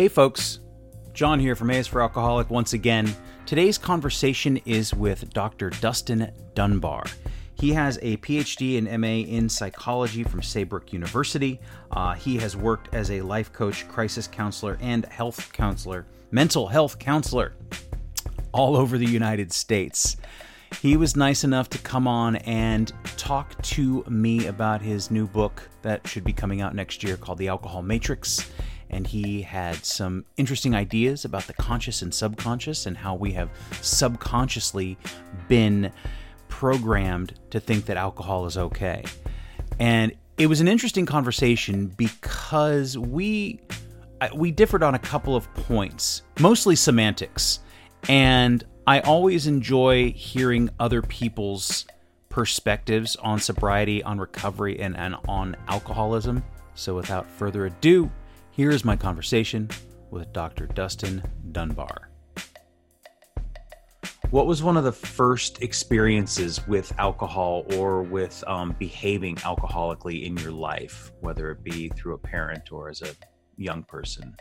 Hey folks, John here from A is For Alcoholic once again. Today's conversation is with Dr. Dustin Dunbar. He has a PhD and MA in psychology from Saybrook University. He has worked as a life coach, crisis counselor, and health counselor, mental health counselor, all over the United States. He was nice enough to come on and talk to me about his new book that should be coming out next year called The Alcohol Matrix. And he had some interesting ideas about the conscious and subconscious and how we have subconsciously been programmed to think that alcohol is okay. And it was an interesting conversation because we differed on a couple of points, mostly semantics. And I always enjoy hearing other people's perspectives on sobriety, on recovery, and on alcoholism. So without further ado, here is my conversation with Dr. Dustin Dunbar. What was one of the first experiences with alcohol or with behaving alcoholically in your life, whether it be through a parent or as a young person?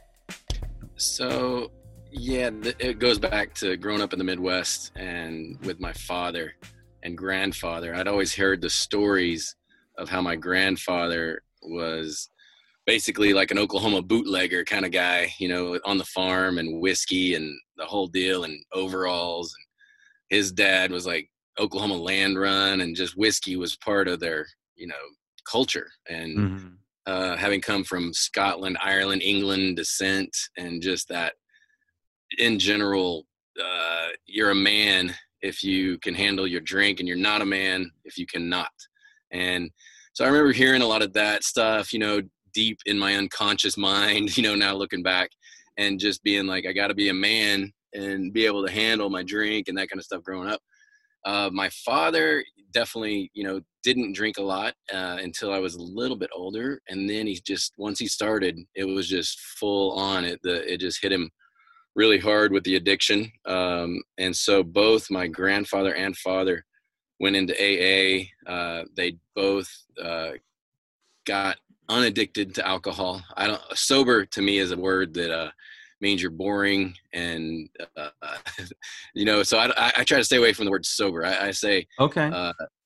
So, yeah, it goes back to growing up in the Midwest and with my father and grandfather. I'd always heard the stories of how my grandfather was basically like an Oklahoma bootlegger kind of guy, you know, on the farm and whiskey and the whole deal and overalls. And his dad was like Oklahoma land run, and just whiskey was part of their, you know, culture. And having come from Scotland, Ireland, England descent, and just that, in general, you're a man if you can handle your drink, and you're not a man if you cannot. And so I remember hearing a lot of that stuff, you know, deep in my unconscious mind, you know, now looking back, and just being like, I got to be a man and be able to handle my drink and that kind of stuff growing up. My father definitely, you know, didn't drink a lot until I was a little bit older. And then he just, once he started, it was just full on. It just hit him really hard with the addiction. And so both my grandfather and father went into AA. They both got unaddicted to alcohol. Sober to me is a word that means you're boring. And, you know, so I try to stay away from the word sober. I say, okay,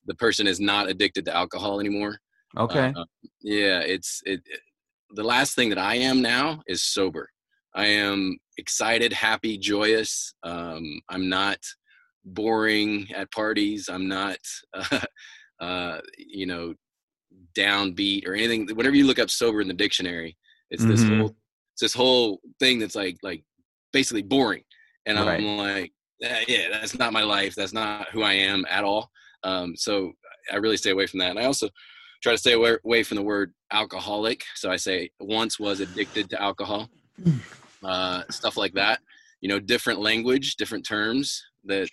the person is not addicted to alcohol anymore. Okay. Yeah. It's the last thing that I am now is sober. I am excited, happy, joyous. I'm not boring at parties. I'm not, you know, downbeat or anything. Whenever you look up sober in the dictionary, it's this whole thing that's like basically boring. And right. I'm like, yeah, that's not my life. That's not who I am at all. So I really stay away from that. And I also try to stay away from the word alcoholic. So I say once was addicted to alcohol. Stuff like that, you know, different language, different terms that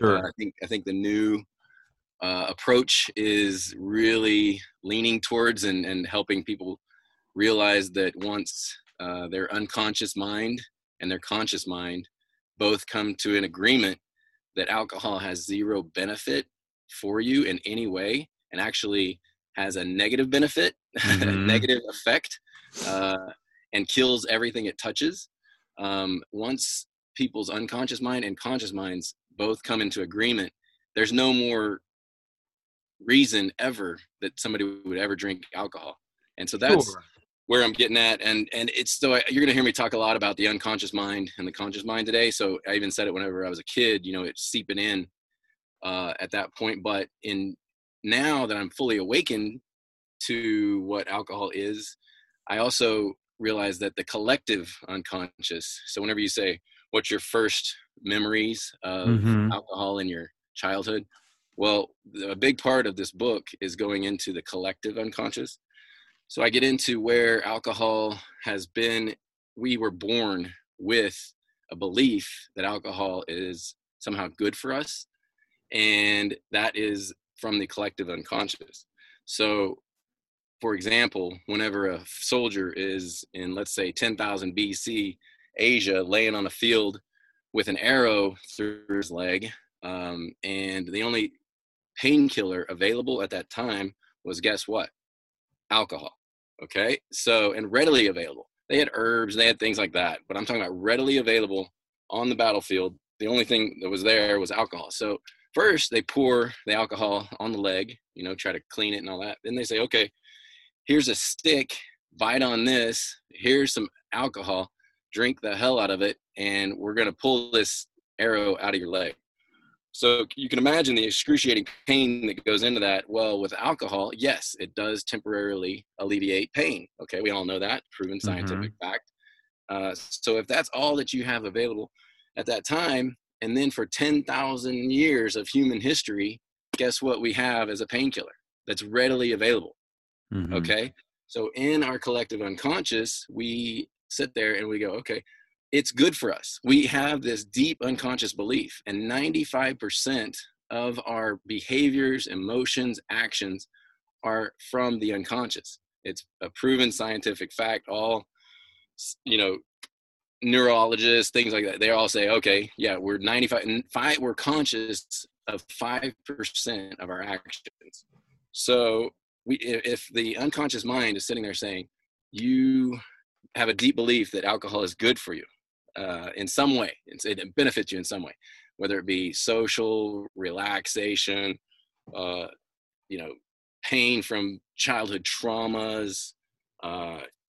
I think the new approach is really leaning towards and helping people realize that once their unconscious mind and their conscious mind both come to an agreement that alcohol has zero benefit for you in any way, and actually has a negative benefit, a negative effect, and kills everything it touches. Once people's unconscious mind and conscious minds both come into agreement, there's no more reason ever that somebody would ever drink alcohol. And so that's where I'm getting at. And it's so you're going to hear me talk a lot about the unconscious mind and the conscious mind today. So I even said it whenever I was a kid, you know, it's seeping in at that point. But now that I'm fully awakened to what alcohol is, I also realize that the collective unconscious. So whenever you say, what's your first memories of alcohol in your childhood? Well, a big part of this book is going into the collective unconscious. So I get into where alcohol has been. We were born with a belief that alcohol is somehow good for us. And that is from the collective unconscious. So for example, whenever a soldier is in, let's say, 10,000 BC, Asia, laying on a field with an arrow through his leg, and the only painkiller available at that time was, guess what? Alcohol, okay? So, and readily available. They had herbs, they had things like that, but I'm talking about readily available on the battlefield. The only thing that was there was alcohol. So first they pour the alcohol on the leg, you know, try to clean it and all that. Then they say, okay, here's a stick, bite on this, here's some alcohol, drink the hell out of it, and we're going to pull this arrow out of your leg. So you can imagine the excruciating pain that goes into that. Well, with alcohol, yes, it does temporarily alleviate pain. Okay, we all know that, proven scientific fact. So if that's all that you have available at that time, and then for 10,000 years of human history, guess what we have as a painkiller that's readily available? Okay, so in our collective unconscious, we sit there and we go, okay, it's good for us. We have this deep unconscious belief, and 95% of our behaviors, emotions, actions are from the unconscious. It's a proven scientific fact. All, you know, neurologists, things like that, they all say, okay, yeah, we're 95, we're conscious of 5% of our actions. So we, if the unconscious mind is sitting there saying, you have a deep belief that alcohol is good for you, in some way, it benefits you in some way, whether it be social relaxation, you know, pain from childhood traumas,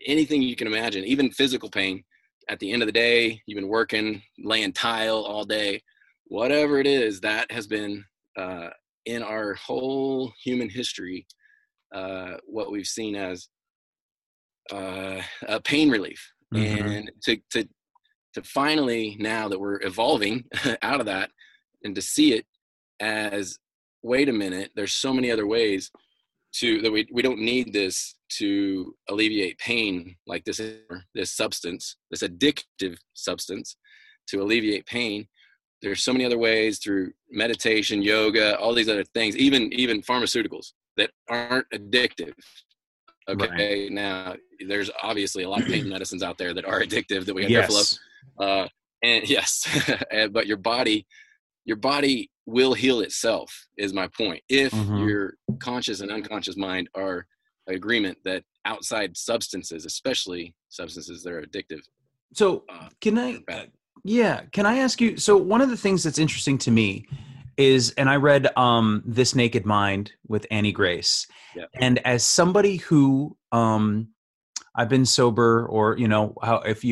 anything you can imagine, even physical pain. At the end of the day, you've been working, laying tile all day, whatever it is, that has been in our whole human history, what we've seen as pain relief. And to finally, now that we're evolving out of that, and to see it as, wait a minute, there's so many other ways to that we don't need this to alleviate pain, like this substance, this addictive substance, to alleviate pain. There's so many other ways through meditation, yoga, all these other things, even pharmaceuticals that aren't addictive. Okay, right. Now there's obviously a lot of pain medicines out there that are addictive that we have to love. And yes, but your body will heal itself is my point. If your conscious and unconscious mind are agreement that outside substances, especially substances that are addictive. So can I ask you, so one of the things that's interesting to me is, and I read This Naked Mind with Annie Grace. Yeah. And as somebody who I've been sober, or, you know, if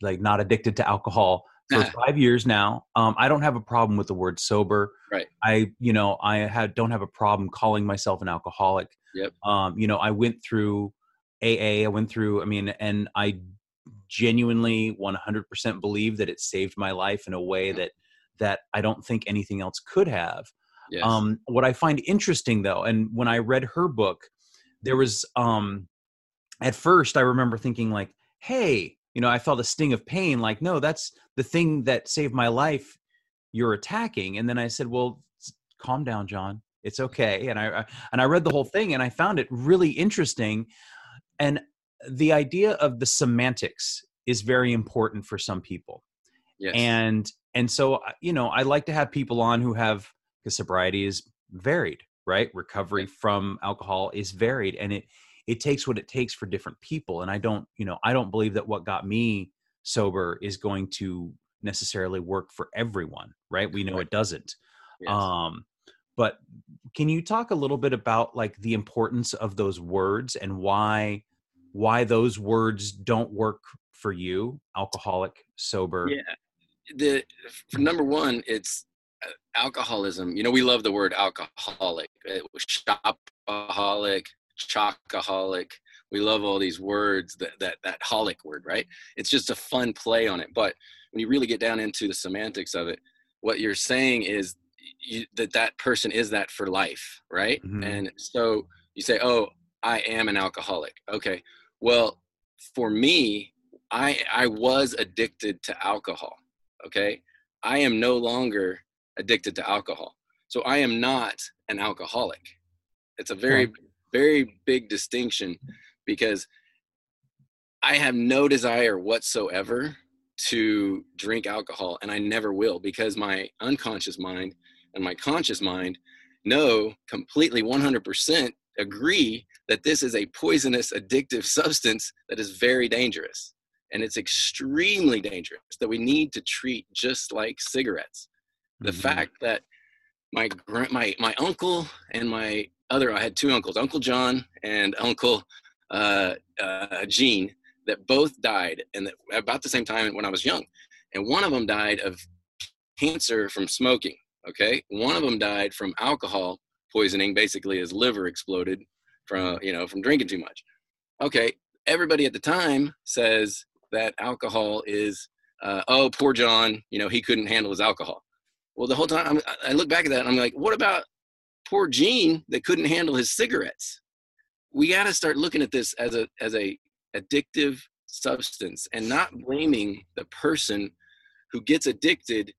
not addicted to alcohol for 5 years now, I don't have a problem with the word sober. Right. I don't have a problem calling myself an alcoholic. Yep. You know, I went through AA, and I genuinely 100% believe that it saved my life in a way that I don't think anything else could have. Yes. What I find interesting though, and when I read her book, there was, at first I remember thinking like, hey, you know, I felt a sting of pain. Like, no, that's the thing that saved my life you're attacking. And then I said, well, calm down, John. It's okay. And I read the whole thing and I found it really interesting. And the idea of the semantics is very important for some people. Yes. And so, you know, I like to have people on who have, because sobriety is varied, right? Recovery from alcohol is varied, and it takes what it takes for different people. And I don't believe that what got me sober is going to necessarily work for everyone, right? We know it doesn't. Yes. But can you talk a little bit about like the importance of those words and why those words don't work for you, alcoholic, sober? Yeah. For number one, it's alcoholism. You know, we love the word alcoholic, shopaholic, chocoholic. We love all these words, that holic word, right? It's just a fun play on it. But when you really get down into the semantics of it, what you're saying is that person is that for life, right? And so you say, oh, I am an alcoholic. Okay, well, for me, I was addicted to alcohol. Okay, I am no longer addicted to alcohol, so I am not an alcoholic. It's a very, very big distinction, because I have no desire whatsoever to drink alcohol, and I never will, because my unconscious mind and my conscious mind know completely 100% agree that this is a poisonous, addictive substance that is very dangerous. And it's extremely dangerous, that we need to treat just like cigarettes. The mm-hmm. fact that my uncle and my other, I had two uncles, Uncle John and Uncle Gene, that both died, and that about the same time when I was young. And one of them died of cancer from smoking, okay? One of them died from alcohol poisoning, basically his liver exploded from drinking too much. Okay, everybody at the time says that alcohol is, oh, poor John, he couldn't handle his alcohol. Well, the whole time I look back at that and I'm like, what about poor Gene that couldn't handle his cigarettes? We got to start looking at this as a addictive substance and not blaming the person who gets addicted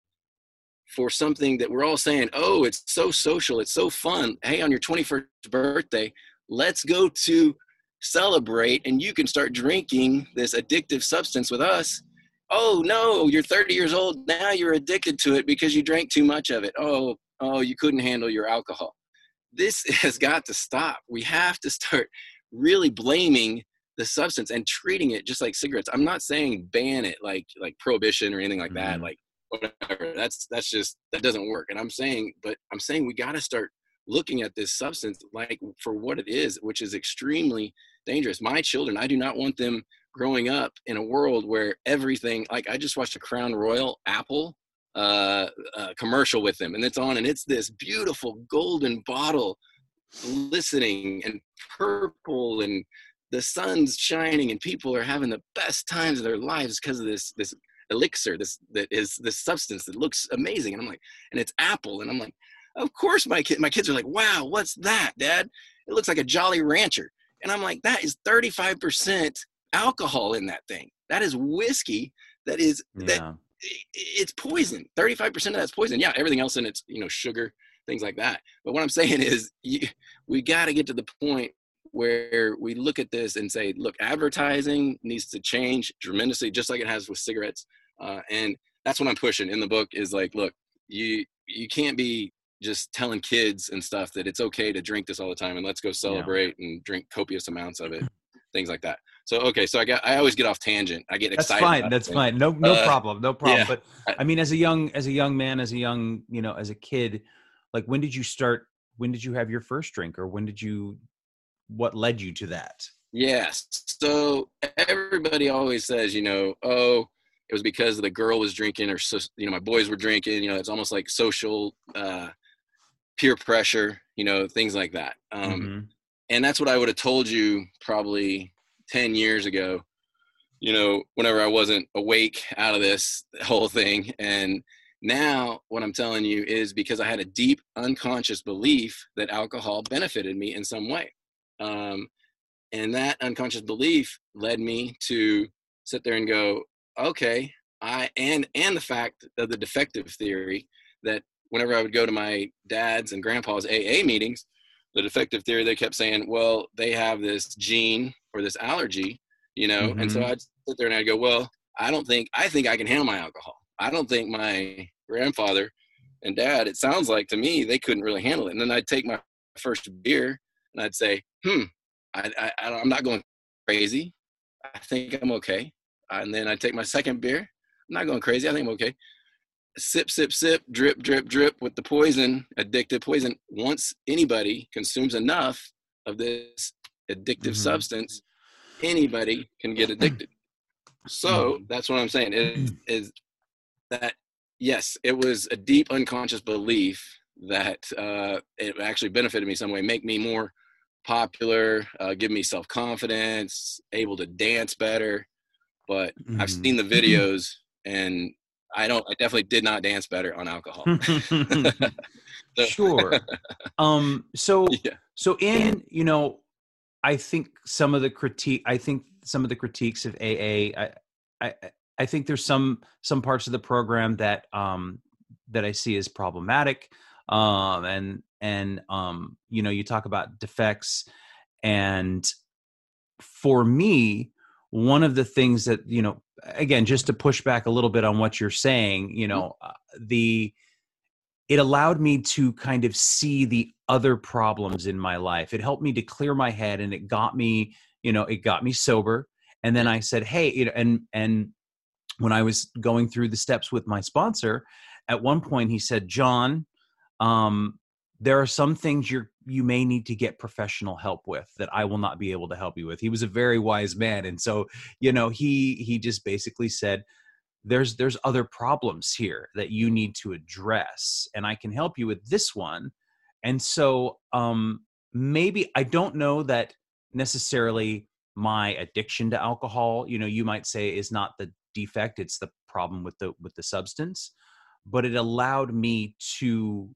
for something that we're all saying, oh, it's so social, it's so fun. Hey, on your 21st birthday, let's go to celebrate and you can start drinking this addictive substance with us. Oh no, you're 30 years old. Now you're addicted to it because you drank too much of it. Oh, you couldn't handle your alcohol. This has got to stop. We have to start really blaming the substance and treating it just like cigarettes. I'm not saying ban it like prohibition or anything like that. Like whatever. That's just, that doesn't work. And I'm saying we got to start looking at this substance like for what it is, which is extremely dangerous. My children, I do not want them growing up in a world where everything, like I just watched a Crown Royal Apple commercial with them, and it's on, and it's this beautiful golden bottle glistening and purple, and the sun's shining, and people are having the best times of their lives because of this elixir, this substance that looks amazing. And I'm like, and it's apple, and I'm like, of course my kids are like, wow, what's that, Dad? It looks like a Jolly Rancher. And I'm like, that is 35% alcohol in that thing. That is whiskey. That is that it's poison. 35% of that's poison. Yeah, everything else in it's sugar, things like that. But what I'm saying is, we got to get to the point where we look at this and say, look, advertising needs to change tremendously, just like it has with cigarettes. And that's what I'm pushing in the book is like, look, you can't be just telling kids and stuff that it's okay to drink this all the time and let's go celebrate and drink copious amounts of it, things like that. So, okay. So I always get off tangent. I get excited. That's fine. That's fine. No problem. Yeah. But I mean, as a kid, like when did you have your first drink, or what led you to that? Yes. So everybody always says, oh, it was because the girl was drinking, or, my boys were drinking, it's almost like social, peer pressure, things like that. And that's what I would have told you probably 10 years ago, whenever I wasn't awake out of this whole thing. And now what I'm telling you is because I had a deep unconscious belief that alcohol benefited me in some way. And that unconscious belief led me to sit there and go, okay, and the fact of the defective theory, that whenever I would go to my dad's and grandpa's AA meetings, the defective theory, they kept saying, well, they have this gene or this allergy, mm-hmm. And so I'd sit there and I'd go, well, I think I can handle my alcohol. I don't think my grandfather and dad, it sounds like to me, they couldn't really handle it. And then I'd take my first beer and I'd say, I'm not going crazy. I think I'm okay. And then I take my second beer. I'm not going crazy. I think I'm okay. Sip, sip, sip, drip, drip, drip with the poison, addictive poison. Once anybody consumes enough of this addictive substance, anybody can get addicted. So that's what I'm saying. Is that, yes, it was a deep unconscious belief that it actually benefited me some way, make me more popular, give me self-confidence, able to dance better. But I've seen the videos, and I definitely did not dance better on alcohol. Sure. I think some of the critiques of AA, I think there's some parts of the program that, that I see as problematic. You talk about defects, and for me, one of the things that, again, just to push back a little bit on what you're saying, it allowed me to kind of see the other problems in my life. It helped me to clear my head, and it got me sober. And then I said, hey, you know, and when I was going through the steps with my sponsor, at one point he said, John, there are some things you may need to get professional help with that I will not be able to help you with. He was a very wise man. And so, you know, he just basically said, there's other problems here that you need to address, and I can help you with this one. And so maybe, I don't know that necessarily my addiction to alcohol, you know, you might say is not the defect, it's the problem with the substance, but it allowed me to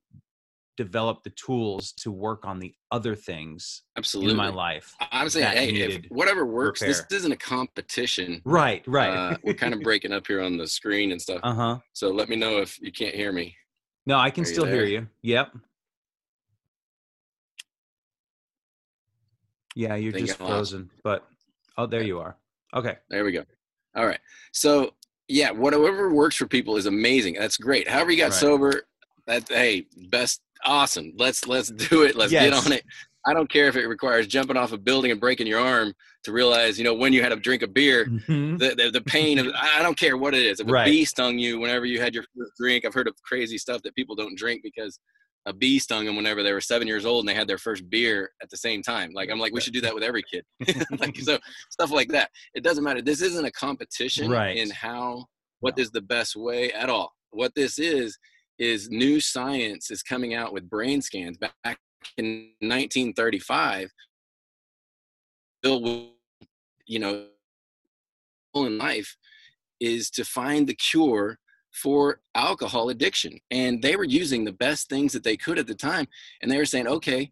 develop the tools to work on the other things in my life. I was saying, hey, if whatever works, this isn't a competition. Right. We're kind of breaking up here on the screen and stuff. Uh-huh. So let me know if you can't hear me. No, I can still hear you. Yep. Yeah, you're just frozen, but there you are. Okay. There we go. All right. So yeah, whatever works for people is amazing. That's great. However you got sober, that's best. Awesome. Let's do it. Let's get on it. I don't care if it requires jumping off a building and breaking your arm to realize, you know, when you had a drink of beer, the pain of, I don't care what it is. If a bee stung you whenever you had your first drink, I've heard of crazy stuff that people don't drink because a bee stung them whenever they were 7 years old and they had their first beer at the same time. Like, I'm like, we should do that with every kid. Like, so stuff like that. It doesn't matter. This isn't a competition in what is the best way at all. What this is new science is coming out with brain scans. Back in 1935, Bill, you know, in life is to find the cure for alcohol addiction. And they were using the best things that they could at the time. And they were saying, okay,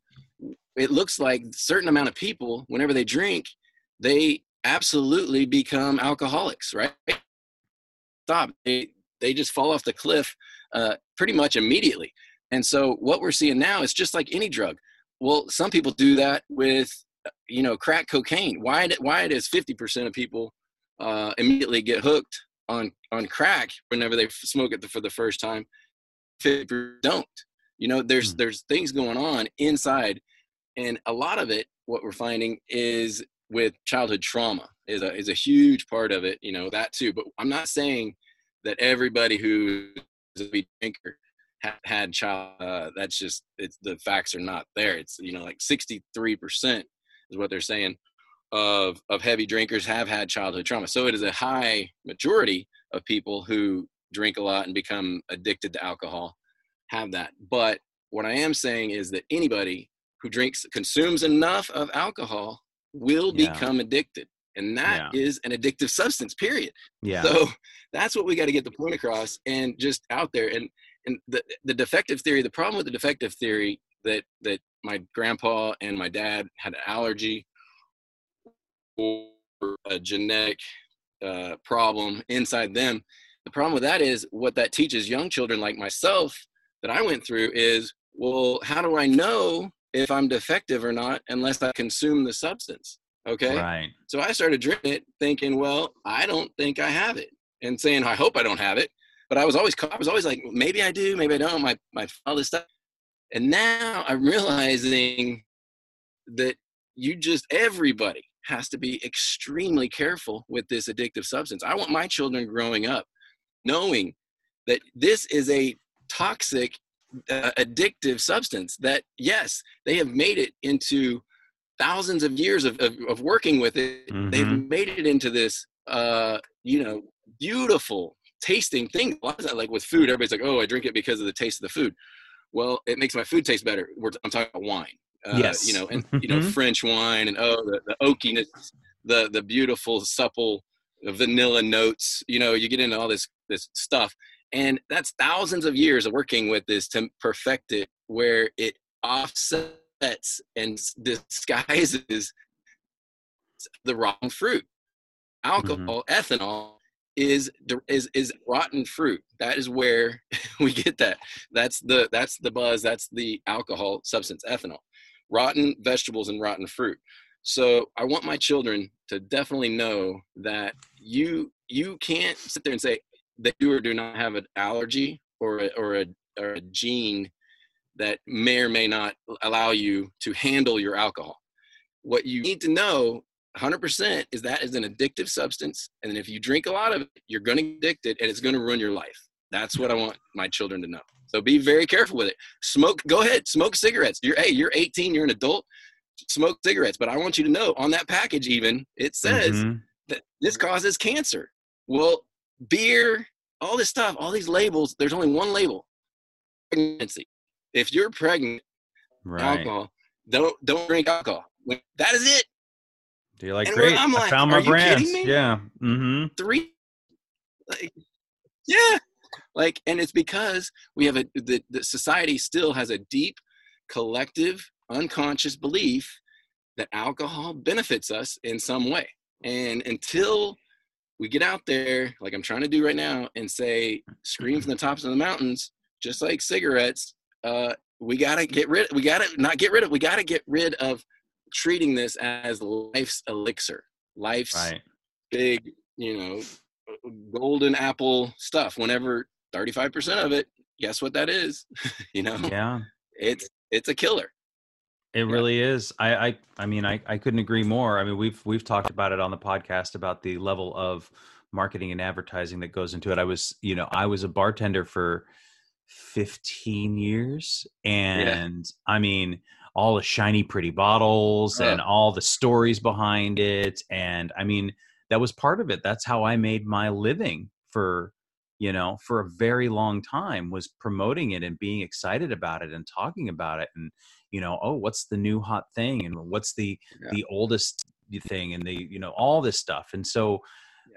it looks like a certain amount of people, whenever they drink, they absolutely become alcoholics, right? Stop. They just fall off the cliff pretty much immediately. And so what we're seeing now is just like any drug. Well, some people do that with, you know, crack cocaine. Why does 50% of people immediately get hooked on crack whenever they smoke it for the first time? 50% don't. You know, there's things going on inside. And a lot of it, what we're finding is with childhood trauma is a huge part of it, you know, that too. But I'm not saying that everybody who is a drinker had child, that's just, it's, the facts are not there. It's, you know, like 63% is what they're saying of heavy drinkers have had childhood trauma. So it is a high majority of people who drink a lot and become addicted to alcohol have that. But what I am saying is that anybody who consumes enough of alcohol will become addicted. And that is an addictive substance, period. Yeah. So that's what we got to get the point across and just out there. And the defective theory, the problem with the defective theory that my grandpa and my dad had an allergy or a genetic problem inside them. The problem with that is what that teaches young children like myself that I went through is, well, how do I know if I'm defective or not unless I consume the substance? Okay. Right. So I started drinking it thinking, well, I don't think I have it, and saying, I hope I don't have it. But I was always like, maybe I do, maybe I don't, my all this stuff. And now I'm realizing that everybody has to be extremely careful with this addictive substance. I want my children growing up knowing that this is a toxic, addictive substance that, yes, they have made it into thousands of years of working with it. Mm-hmm. They've made it into this, you know, beautiful tasting thing. Why is that? Like with food, everybody's like, oh, I drink it because of the taste of the food. Well, it makes my food taste better. I'm talking about wine, yes, you know, and you know, French wine, and the oakiness, the beautiful supple vanilla notes, you know, you get into all this stuff, and that's thousands of years of working with this to perfect it, where it offsets and disguises the rotten fruit. Alcohol, ethanol is rotten fruit. That is where we get that. That's the buzz. That's the alcohol substance, ethanol, rotten vegetables and rotten fruit. So I want my children to definitely know that you can't sit there and say that you or do not have an allergy or a gene that may or may not allow you to handle your alcohol. What you need to know 100% is that is an addictive substance. And if you drink a lot of it, you're going to get addicted and it's going to ruin your life. That's what I want my children to know. So be very careful with it. Smoke, go ahead, smoke cigarettes. You're 18, you're an adult, smoke cigarettes. But I want you to know on that package even, it says that this causes cancer. Well, beer, all this stuff, all these labels, there's only one label, pregnancy. If you're pregnant, alcohol, don't drink alcohol. That is it. Do you like, and great, I'm like, I found my brands. Yeah. Mm-hmm. Three. Like, yeah. Like, and it's because we have the society still has a deep collective unconscious belief that alcohol benefits us in some way. And until we get out there, like I'm trying to do right now, and say, scream from the tops of the mountains, just like cigarettes, we got to get rid of treating this as life's elixir, life's big, golden apple stuff. Whenever 35% of it, guess what that is? Yeah, it's a killer. It really is. I mean, I couldn't agree more. I mean, we've talked about it on the podcast about the level of marketing and advertising that goes into it. I was a bartender for 15 years and I mean, all the shiny, pretty bottles and all the stories behind it. And I mean, that was part of it. That's how I made my living for a very long time, was promoting it and being excited about it and talking about it. And, what's the new hot thing? And what's the oldest thing? And all this stuff. And so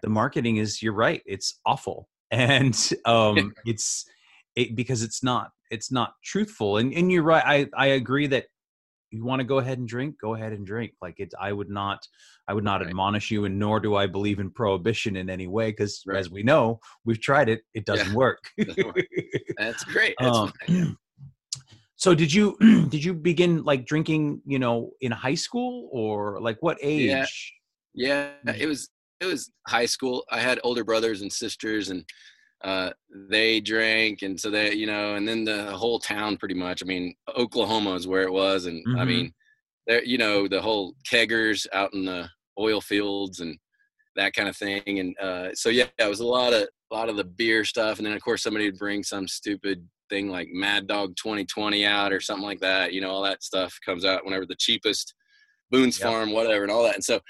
the marketing is, you're right, it's awful. And because it's not truthful. And you're right. I agree that, you want to go ahead and drink, go ahead and drink. Like it, I would not admonish you, and nor do I believe in prohibition in any way. Cause as we know, we've tried it. It doesn't work. That's great. So did you begin like drinking, in high school, or like what age? Yeah. It was high school. I had older brothers and sisters, and they drank, and so they, and then the whole town pretty much, I mean, Oklahoma is where it was. And I mean, there, the whole keggers out in the oil fields and that kind of thing. And, so yeah, it was a lot of the beer stuff. And then of course somebody would bring some stupid thing like Mad Dog 2020 out or something like that. All that stuff comes out whenever, the cheapest, Boone's Farm, whatever, and all that. And so,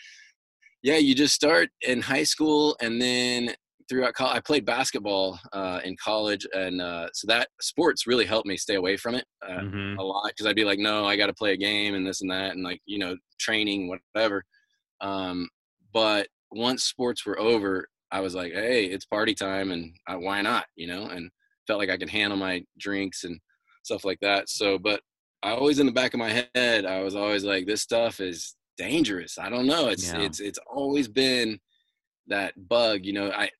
yeah, you just start in high school, and then throughout college, I played basketball in college, and so that sports really helped me stay away from it a lot, because I'd be like, no, I got to play a game and this and that, and like training, whatever. But once sports were over, I was like, hey, it's party time, and why not? And felt like I could handle my drinks and stuff like that. So, but I always in the back of my head, I was always like, this stuff is dangerous. I don't know. It's always been that bug,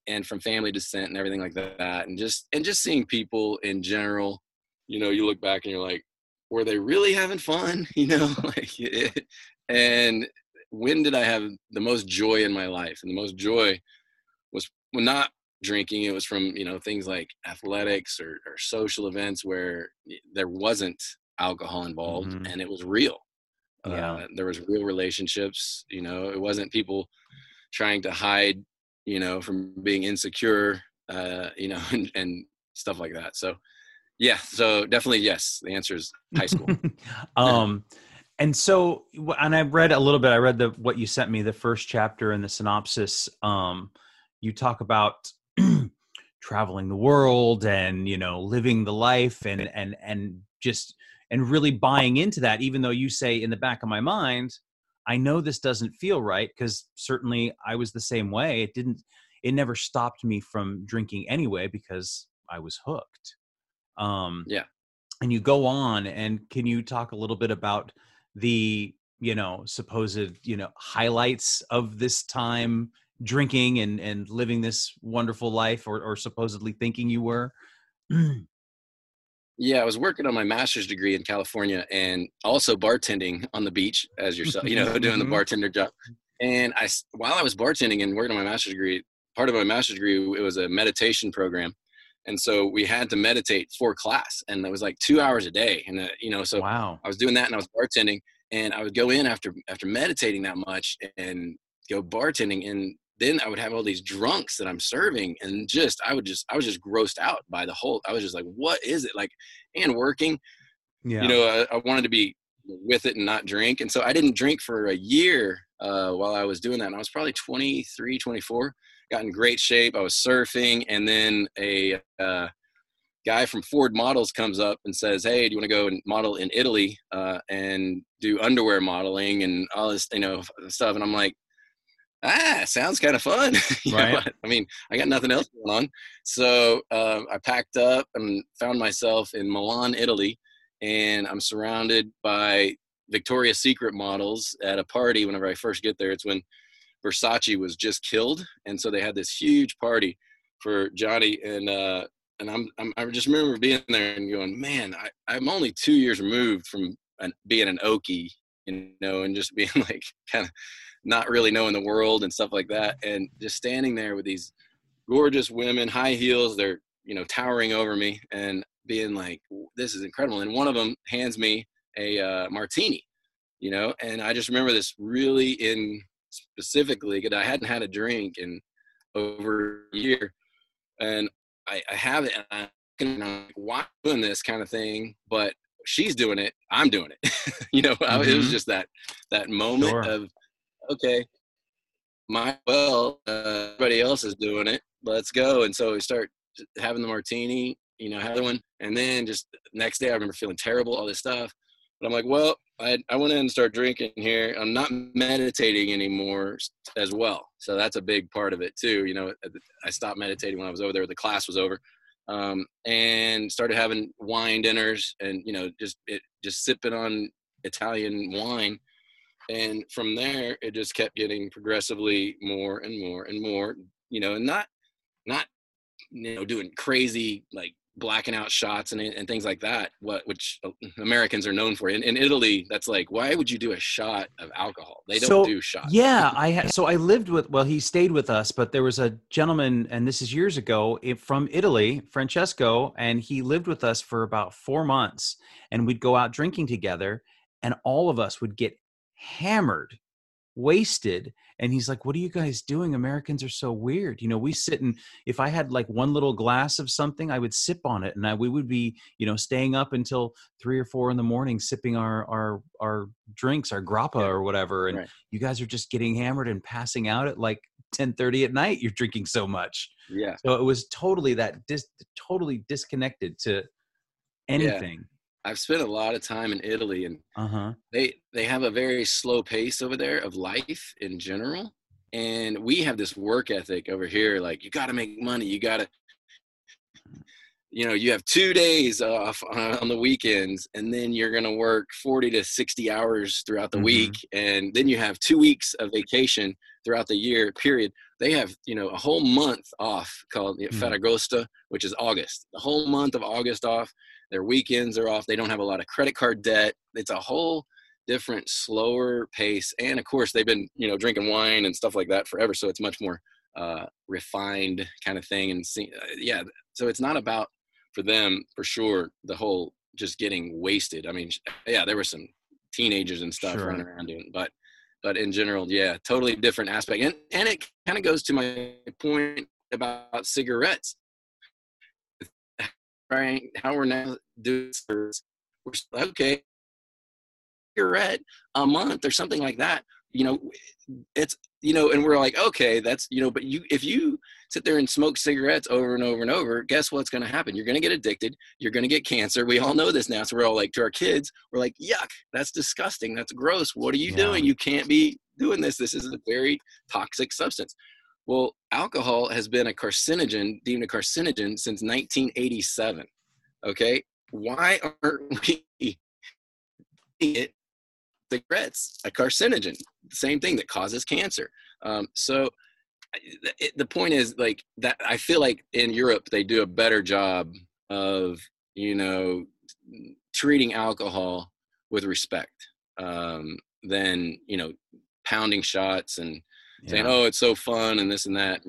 and from family descent and everything like that. And just seeing people in general, you look back and you're like, were they really having fun? And when did I have the most joy in my life? And the most joy was not drinking. It was from, things like athletics or social events where there wasn't alcohol involved and it was real. Yeah. There was real relationships. It wasn't people trying to hide, from being insecure, and stuff like that. So, yeah. So definitely, yes. The answer is high school. And so, and I read a little bit. I read what you sent me, the first chapter and the synopsis. You talk about traveling the world and living the life and really buying into that. Even though you say, in the back of my mind, I know this doesn't feel right, because certainly I was the same way. It never stopped me from drinking anyway, because I was hooked. And you go on, and can you talk a little bit about the, supposed, highlights of this time drinking and living this wonderful life, or supposedly thinking you were? Yeah, I was working on my master's degree in California, and also bartending on the beach as yourself, doing the bartender job. And while I was bartending and working on my master's degree, part of my master's degree, it was a meditation program. And so we had to meditate for class, and it was like 2 hours a day. And, so wow. I was doing that, and I was bartending, And I would go in after meditating that much and go bartending. And then I would have all these drunks that I'm serving, and I was just grossed out by the whole, I was just like, what is it? Like, and working, yeah. You know, I wanted to be with it and not drink. And so I didn't drink for a year while I was doing that. And I was probably 23, 24, got in great shape. I was surfing. And then a guy from Ford Models comes up and says, hey, do you want to go and model in Italy and do underwear modeling and all this, you know, stuff? And I'm like, sounds kind of fun. Right. Know, I mean, I got nothing else going on. So I packed up and found myself in Milan, Italy, and I'm surrounded by Victoria's Secret models at a party. Whenever I first get there, it's when Versace was just killed. And so they had this huge party for Johnny. And I just remember being there and going, man, I'm only 2 years removed from being an Okie, you know, and just being like kind of not really knowing the world and stuff like that. And just standing there with these gorgeous women, high heels, they're, you know, towering over me and being like, this is incredible. And one of them hands me a martini, you know, and I just remember this really specifically because I hadn't had a drink in over a year. And I have it, and I'm like, why am I doing this kind of thing? But she's doing it, I'm doing it. You know, mm-hmm. It was just that moment sure. of, okay, everybody else is doing it. Let's go. And so we start having the martini, you know, have the one. And then just next day, I remember feeling terrible, all this stuff. But I'm like, well, I went in and started drinking here. I'm not meditating anymore as well. So that's a big part of it too. You know, I stopped meditating when I was over there. The class was over. And started having wine dinners and, you know, just sipping on Italian wine. And from there, it just kept getting progressively more and more and more, you know, and not, you know, doing crazy, like blacking out shots and things like that, which Americans are known for. In Italy, that's like, why would you do a shot of alcohol? They don't do shots. Yeah. I lived with, well, he stayed with us, but there was a gentleman, and this is years ago, from Italy, Francesco, and he lived with us for about 4 months, and we'd go out drinking together, and all of us would get hammered, wasted. And he's like, what are you guys doing? Americans are so weird. You know, we sit and if I had like one little glass of something, I would sip on it. And we would be, you know, staying up until 3 or 4 in the morning, sipping our drinks, our grappa or whatever. And right. You guys are just getting hammered and passing out at like 10:30 at night. You're drinking so much. Yeah. So it was totally totally disconnected to anything. Yeah. I've spent a lot of time in Italy, and they have a very slow pace over there of life in general. And we have this work ethic over here. Like, you got to make money. You got to, you know, you have 2 days off on the weekends, and then you're going to work 40 to 60 hours throughout the week. And then you have 2 weeks of vacation throughout the year period. They have, you know, a whole month off called Faragosta, which is August, the whole month of August off. Their weekends are off. They don't have a lot of credit card debt. It's a whole different, slower pace. And of course, they've been, you know, drinking wine and stuff like that forever. So it's much more refined kind of thing. And yeah, so it's not about, for them, for sure, the whole just getting wasted. I mean, yeah, there were some teenagers and stuff running around doing it, but in general, yeah, totally different aspect. And it kind of goes to my point about cigarettes. Right, how we're now doing this, okay, cigarette a month or something like that, you know, it's, you know, and we're like, okay, that's, you know, but if you sit there and smoke cigarettes over and over and over, guess what's going to happen? You're going to get addicted. You're going to get cancer. We all know this now. So we're all like, to our kids, we're like, yuck, that's disgusting. That's gross. What are you doing? You can't be doing this. This is a very toxic substance. Well, alcohol has been deemed a carcinogen since 1987, okay? Why aren't we it cigarettes, a carcinogen, the same thing that causes cancer? So the point is, like, that I feel like in Europe, they do a better job of, you know, treating alcohol with respect than, you know, pounding shots and saying, oh, it's so fun and this and that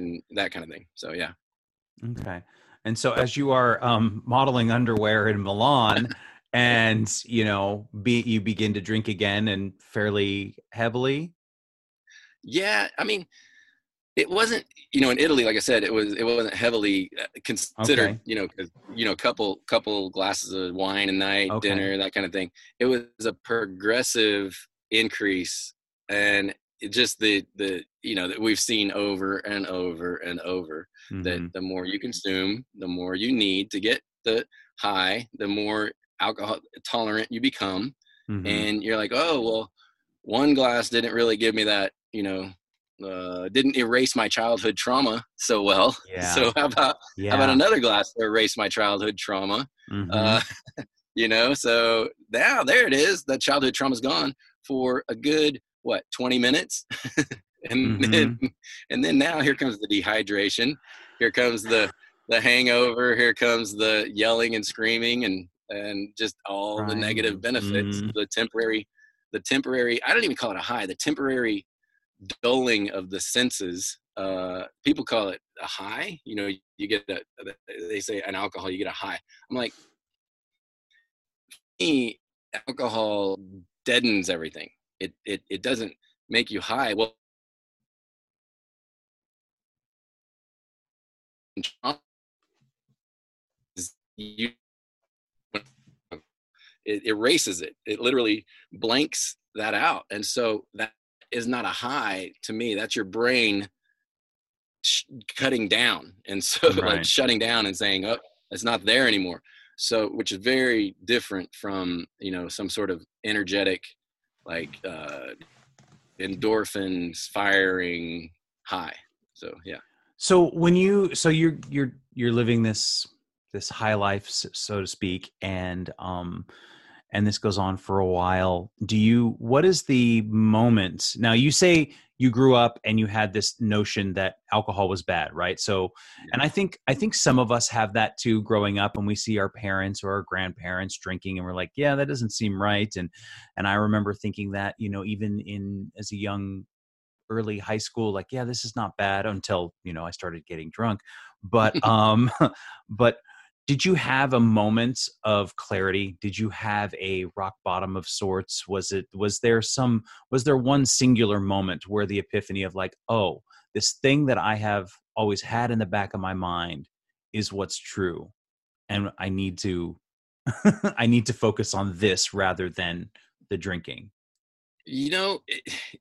kind of thing. So, yeah. Okay. And so as you are modeling underwear in Milan And, you know, you begin to drink again and fairly heavily. Yeah. I mean, it wasn't, you know, in Italy, like I said, it wasn't heavily considered, okay. You know, cause, you know, couple glasses of wine a night, okay. Dinner, that kind of thing. It was a progressive increase. And it just the, you know, that we've seen over and over and over, mm-hmm. that the more you consume, the more you need to get the high, the more alcohol tolerant you become, mm-hmm. and you're like, oh, well, one glass didn't really give me that, you know, didn't erase my childhood trauma so well. Yeah. So how about another glass to erase my childhood trauma? Mm-hmm. You know, so now there it is. That childhood trauma's gone for a good, 20 minutes? And mm-hmm. then now here comes the dehydration. Here comes the hangover. Here comes the yelling and screaming and just all the negative benefits, mm-hmm. the temporary, I don't even call it a high, the temporary dulling of the senses. People call it a high, you know, you get they say an alcohol, you get a high. I'm like, alcohol deadens everything. It doesn't make you high. Well, it erases it. It literally blanks that out. And so that is not a high to me. That's your brain cutting down. And so like shutting down and saying, oh, it's not there anymore. So, which is very different from, you know, some sort of energetic, like endorphins firing high. So, yeah. So when you're living this high life, so to speak, and this goes on for a while. What is the moment? Now you say you grew up and you had this notion that alcohol was bad, right? So, and I think some of us have that too growing up, and we see our parents or our grandparents drinking and we're like, yeah, that doesn't seem right. And I remember thinking that, you know, even as a young, early high school, like, yeah, this is not bad until, you know, I started getting drunk. But, but did you have a moment of clarity? Did you have a rock bottom of sorts? Was there one singular moment where the epiphany of like, oh, this thing that I have always had in the back of my mind is what's true. And I need to, focus on this rather than the drinking. You know,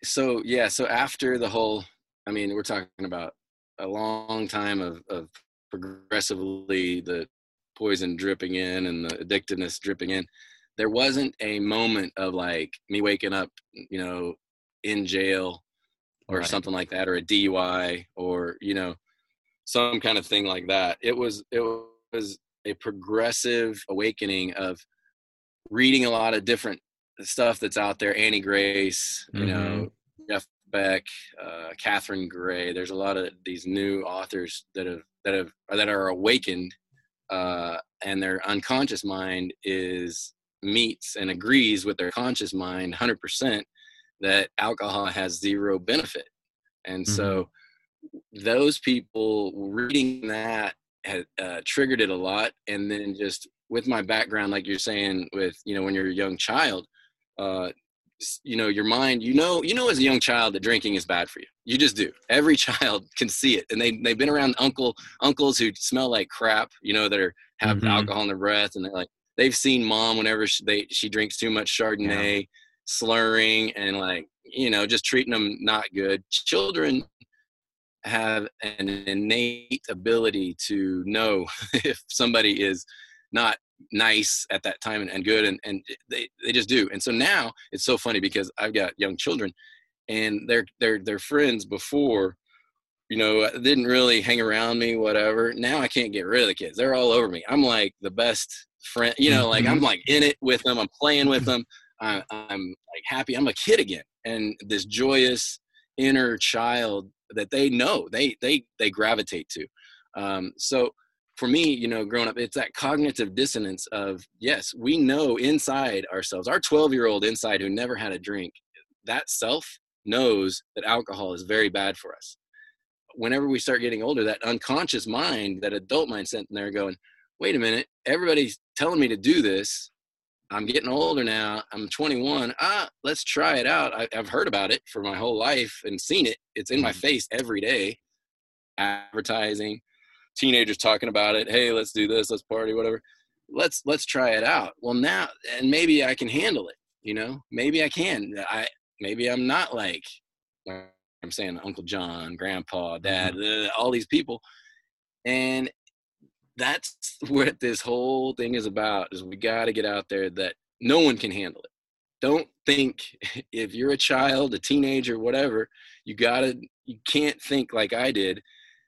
so yeah. So after the whole, I mean, we're talking about a long time of progressively the poison dripping in and the addictiveness dripping in. There wasn't a moment of like me waking up, you know, in jail or something like that, or a DUI or, you know, some kind of thing like that. It was a progressive awakening of reading a lot of different stuff that's out there. Annie Grace, mm-hmm. you know, Jeff Beck, Catherine Gray. There's a lot of these new authors that are awakened, and their unconscious mind meets and agrees with their conscious mind 100% that alcohol has zero benefit. And mm-hmm. so those people reading that had triggered it a lot. And then just with my background, like you're saying, with, you know, when you're a young child, you know, your mind, you know, as a young child that drinking is bad for you. You just do. Every child can see it. And they've been around uncles who smell like crap, you know, that have mm-hmm. alcohol in their breath. And they're like, they've seen mom whenever she drinks too much Chardonnay, slurring and like, you know, just treating them not good. Children have an innate ability to know if somebody is not nice at that time and good, and they just do. And so now it's so funny because I've got young children and their friends before, you know, didn't really hang around me, whatever. Now I can't get rid of the kids. They're all over me. I'm like the best friend, you know, like I'm like in it with them. I'm playing with them. I'm like happy. I'm a kid again. And this joyous inner child that they know they gravitate to. So for me, you know, growing up, it's that cognitive dissonance of, yes, we know inside ourselves, our 12-year-old inside who never had a drink, that self knows that alcohol is very bad for us. Whenever we start getting older, that unconscious mind, that adult mind sitting there going, wait a minute, everybody's telling me to do this. I'm getting older now. I'm 21. Let's try it out. I've heard about it for my whole life and seen it. It's in my face every day. Advertising, teenagers talking about it. Hey, let's do this. Let's party, whatever. Let's try it out. Well, now, and maybe I can handle it. You know, maybe I can. Maybe I'm not like, I'm saying Uncle John, Grandpa, Dad, all these people. And that's what this whole thing is about, is we got to get out there that no one can handle it. Don't think if you're a child, a teenager, whatever, you can't think like I did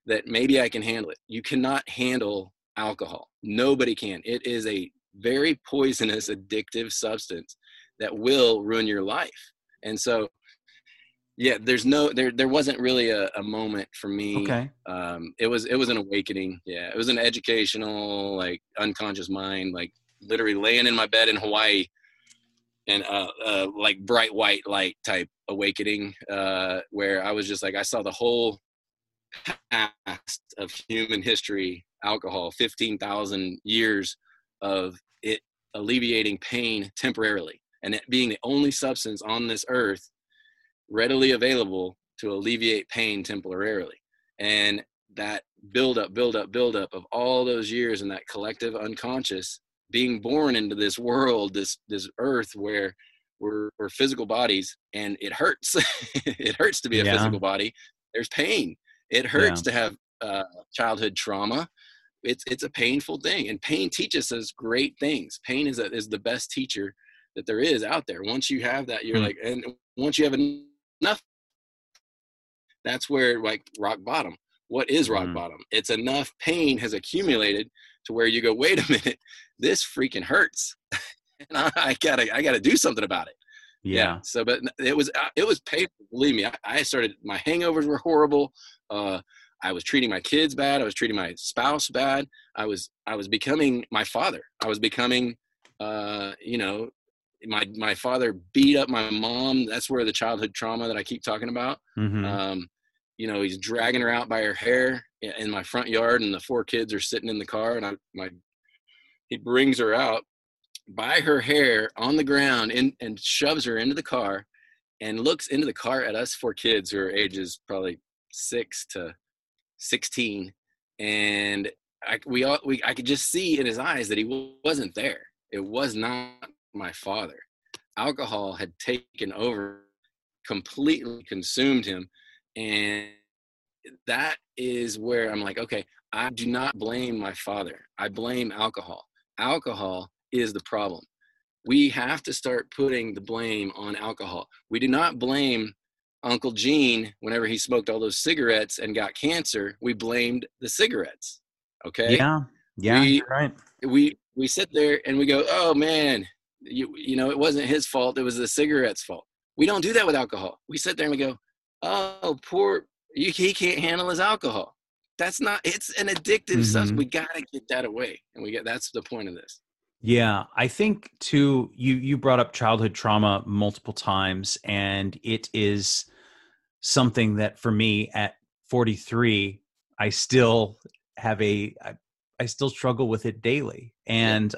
that maybe I can handle it. You cannot handle alcohol. Nobody can. It is a very poisonous, addictive substance that will ruin your life. And so, yeah, there wasn't really a moment for me. Okay. It was an awakening. Yeah. It was an educational, like, unconscious mind, like literally laying in my bed in Hawaii, and like bright white light type awakening, where I was just like, I saw the whole past of human history, alcohol, 15,000 years of it alleviating pain temporarily, and it being the only substance on this earth readily available to alleviate pain temporarily. And that build up of all those years, and that collective unconscious being born into this world, this earth where we're physical bodies, and it hurts. It hurts to be a physical body. There's pain. It hurts to have childhood trauma. It's a painful thing, and pain teaches us great things. Pain is the best teacher that there is out there. Once you have that, you're like, and once you have enough, that's where, like, rock bottom. What is rock bottom? It's enough pain has accumulated to where you go, wait a minute, this freaking hurts, and I gotta do something about it. Yeah. So, but it was painful. Believe me, I started. My hangovers were horrible. I was treating my kids bad. I was treating my spouse bad. I was becoming my father. I was becoming, you know. My father beat up my mom. That's where the childhood trauma that I keep talking about. Mm-hmm. You know, he's dragging her out by her hair in my front yard, and the four kids are sitting in the car, and he brings her out by her hair on the ground and shoves her into the car, and looks into the car at us four kids who are ages probably 6 to 16, and I could just see in his eyes that he wasn't there. It was not my father. Alcohol had taken over, completely consumed him. And that is where I'm like, okay, I do not blame my father. I blame alcohol. Alcohol is the problem. We have to start putting the blame on alcohol. We do not blame Uncle Gene whenever he smoked all those cigarettes and got cancer. We blamed the cigarettes. Okay. Yeah, you're right. We sit there and we go, oh man, you know, it wasn't his fault. It was the cigarette's fault. We don't do that with alcohol. We sit there and we go, oh, he can't handle his alcohol. That's not, it's an addictive substance. We got to get that away. And that's the point of this. Yeah. I think too, you brought up childhood trauma multiple times, and it is something that for me at 43, I still struggle with it daily. And,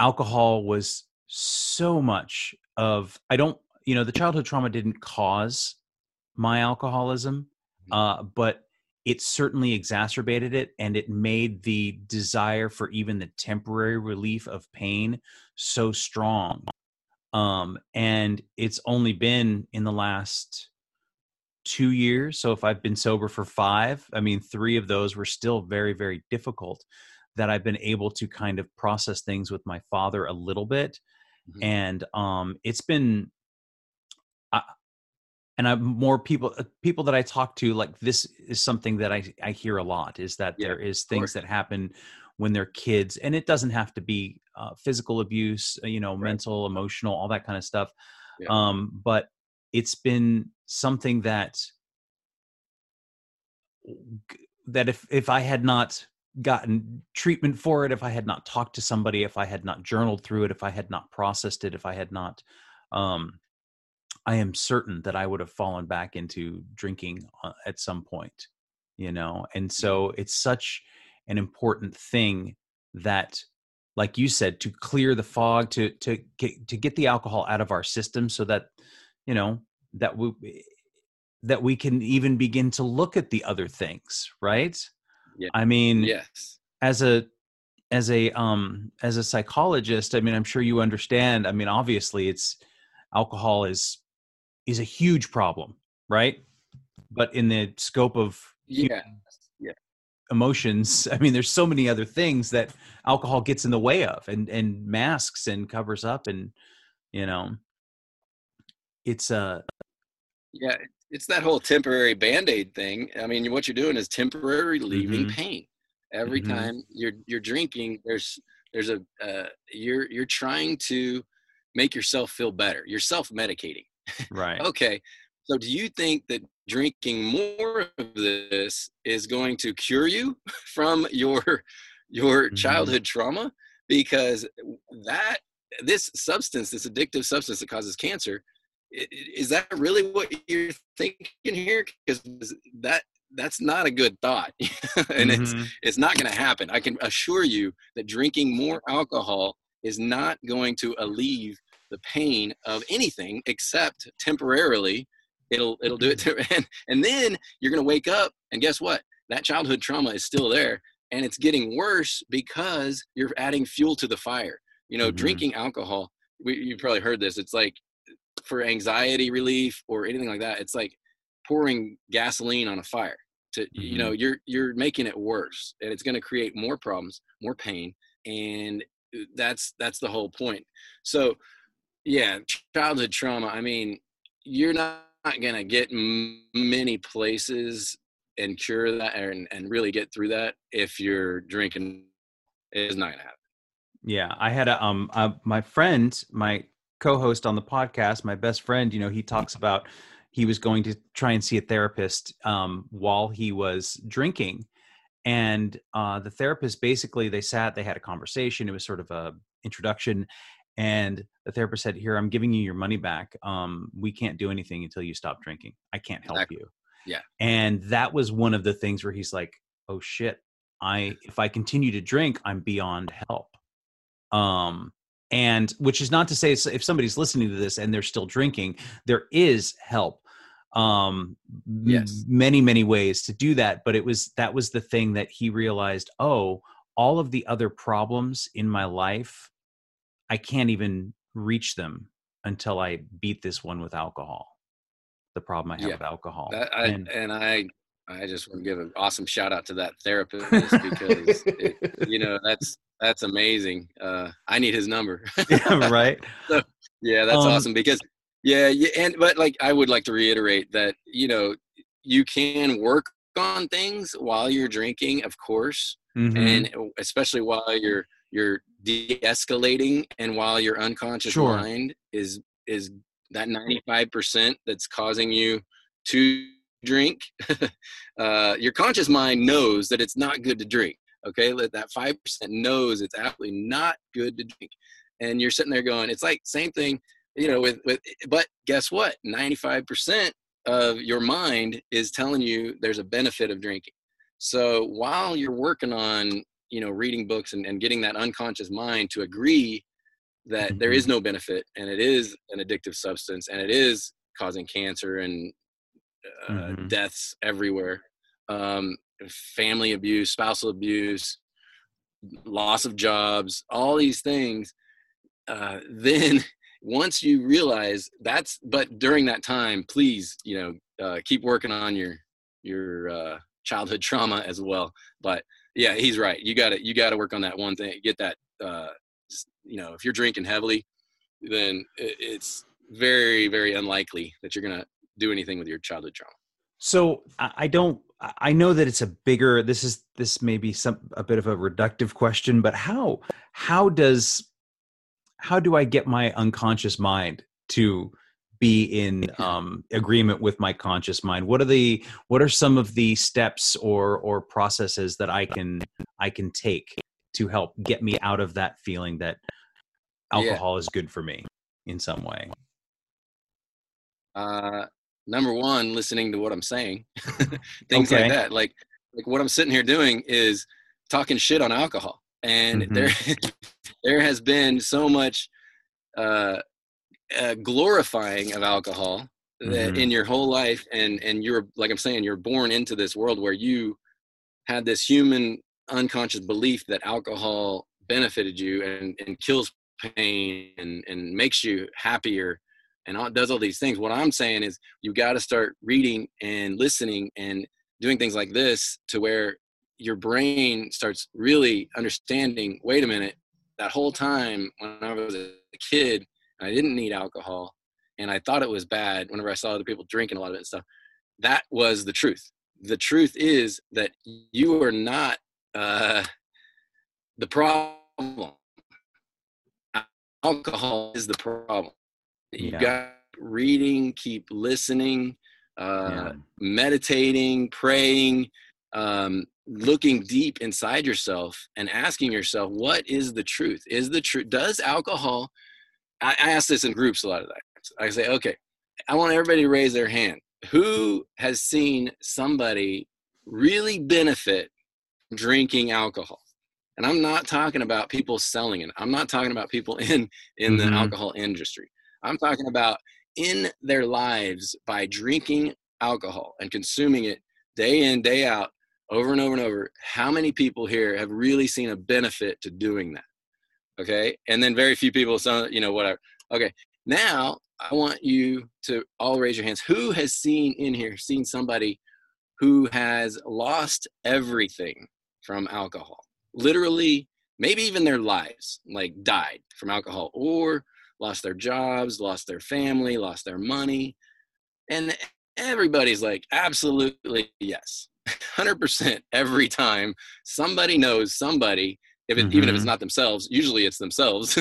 alcohol was so much of, the childhood trauma didn't cause my alcoholism, but it certainly exacerbated it, and it made the desire for even the temporary relief of pain so strong. And it's only been in the last 2 years. So if I've been sober for 5, I mean, 3 of those were still very, very difficult, that I've been able to kind of process things with my father a little bit. Mm-hmm. And it's been, and I'm more people that I talk to, like, this is something that I hear a lot, is that there is things that happen when they're kids, and it doesn't have to be physical abuse, mental, emotional, all that kind of stuff. Yeah. But it's been something that if I had not gotten treatment for it, if I had not talked to somebody, if I had not journaled through it, if I had not processed it, if I had not, I am certain that I would have fallen back into drinking at some point, And so it's such an important thing that like you said, to clear the fog, to get the alcohol out of our system so that, you know, that we can even begin to look at the other things. Right. Yeah. I mean, yes. As a psychologist, I mean, I'm sure you understand. I mean, obviously alcohol is a huge problem. Right. But in the scope of emotions, I mean, there's so many other things that alcohol gets in the way of and masks and covers up, and, you know, it's that whole temporary Band-Aid thing. I mean, what you're doing is temporarily relieving pain. Every time you're drinking, you're trying to make yourself feel better. You're self-medicating. Right. Okay. So do you think that drinking more of this is going to cure you from your childhood trauma? Because this substance, this addictive substance that causes cancer, is that really what you're thinking here? Because that's not a good thought. And it's not going to happen. I can assure you that drinking more alcohol is not going to alleviate the pain of anything except temporarily. It'll do it. And then you're going to wake up, and guess what? That childhood trauma is still there, and it's getting worse because you're adding fuel to the fire. You know, drinking alcohol, you've probably heard this. It's like for anxiety relief or anything like that. It's like pouring gasoline on a fire to, you know, you're making it worse, and it's going to create more problems, more pain. And that's the whole point. So yeah, childhood trauma. I mean, you're not going to get many places and cure that and really get through that if you're drinking. It's not going to happen. Yeah. I had my friend, my co-host on the podcast, my best friend, you know, he talks about he was going to try and see a therapist while he was drinking. And the therapist, basically they had a conversation. It was sort of a introduction. And the therapist said, here, I'm giving you your money back. We can't do anything until you stop drinking. I can't help you. Yeah. And that was one of the things where he's like, oh shit, if I continue to drink, I'm beyond help. And which is not to say if somebody's listening to this and they're still drinking, there is help. Yes. Many, many ways to do that. But that was the thing that he realized, oh, all of the other problems in my life, I can't even reach them until I beat this one with alcohol. The problem I have with alcohol. I just want to give an awesome shout out to that therapist because you know, that's amazing. I need his number. Yeah, right. So, yeah, that's awesome because but like I would like to reiterate that, you know, you can work on things while you're drinking, of course, and especially while you're de-escalating and while your unconscious mind is that 95% that's causing you to drink. Your conscious mind knows that it's not good to drink. Okay. That 5% knows it's absolutely not good to drink. And you're sitting there going, it's like same thing, you know, but guess what? 95% of your mind is telling you there's a benefit of drinking. So while you're working on, you know, reading books and getting that unconscious mind to agree that there is no benefit and it is an addictive substance and it is causing cancer and deaths everywhere. Family abuse, spousal abuse, loss of jobs, all these things. Then once you realize but during that time, please, you know, keep working on your childhood trauma as well. But yeah, he's right. You got to work on that one thing. Get that, you know, if you're drinking heavily, then it's very, very unlikely that you're going to do anything with your childhood trauma. So I know that it's a bigger, this may be a bit of a reductive question, but how do I get my unconscious mind to be in agreement with my conscious mind? What are some of the steps or processes that I can take to help get me out of that feeling that alcohol is good for me in some way? Number one, listening to what I'm saying. Things like that. Like what I'm sitting here doing is talking shit on alcohol. And there has been so much glorifying of alcohol that in your whole life, and you're, like I'm saying, you're born into this world where you had this human unconscious belief that alcohol benefited you and kills pain and makes you happier and does all these things. What I'm saying is you got to start reading and listening and doing things like this to where your brain starts really understanding, wait a minute, that whole time when I was a kid, I didn't need alcohol and I thought it was bad whenever I saw other people drinking a lot of it and stuff. That was the truth. The truth is that you are not the problem. Alcohol is the problem. You got to keep reading, keep listening, meditating, praying, looking deep inside yourself and asking yourself, what is the truth? Is the truth? Does alcohol? I ask this in groups a lot of times. I say, okay, I want everybody to raise their hand. Who has seen somebody really benefit from drinking alcohol? And I'm not talking about people selling it. I'm not talking about people in the alcohol industry. I'm talking about in their lives by drinking alcohol and consuming it day in, day out, over and over and over. How many people here have really seen a benefit to doing that? Okay. And then very few people, some, you know, whatever. Okay. Now I want you to all raise your hands. Who has seen in here, seen somebody who has lost everything from alcohol? Literally, maybe even their lives, like died from alcohol, or lost their jobs, lost their family, lost their money. And everybody's like, absolutely, yes. 100% every time somebody knows somebody, if it, even if it's not themselves, usually it's themselves,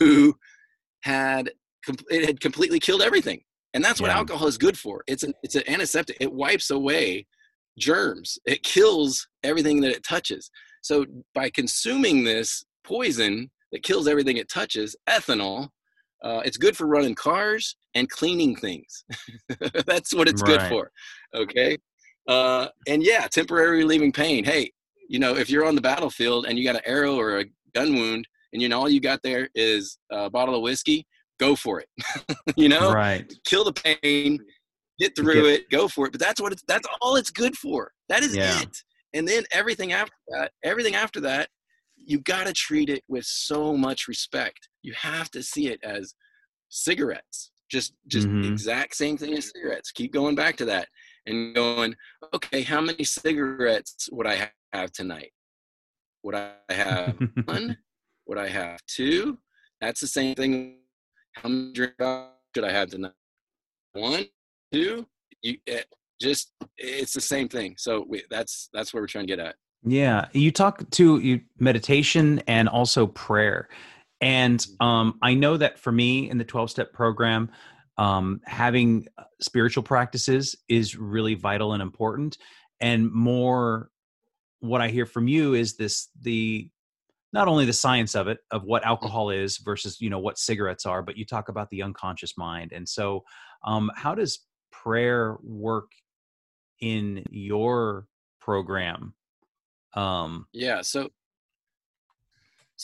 who had, it had completely killed everything. And that's what alcohol is good for. It's an antiseptic. It wipes away germs. It kills everything that it touches. So by consuming this poison that kills everything it touches, ethanol, it's good for running cars and cleaning things. That's what it's good for. Okay. And yeah, temporary relieving pain. Hey, you know, if you're on the battlefield and you got an arrow or a gun wound and you know, all you got there is a bottle of whiskey, go for it, you know, kill the pain, get through it, go for it. But that's what it's, that's all it's good for. That is it. And then everything after that, you got to treat it with so much respect. You have to see it as cigarettes, just exact same thing as cigarettes. Keep going back to that and going, okay, how many cigarettes would I have tonight? Would I have one? Would I have two? That's the same thing. How many drinks should I have tonight? One, two, it's the same thing. So that's where we're trying to get at. Yeah. You talk to meditation and also prayer. And I know that for me in the 12-step program, having spiritual practices is really vital and important. And more what I hear from you is not only the science of it, of what alcohol is versus, you know, what cigarettes are, but you talk about the unconscious mind. And so how does prayer work in your program? So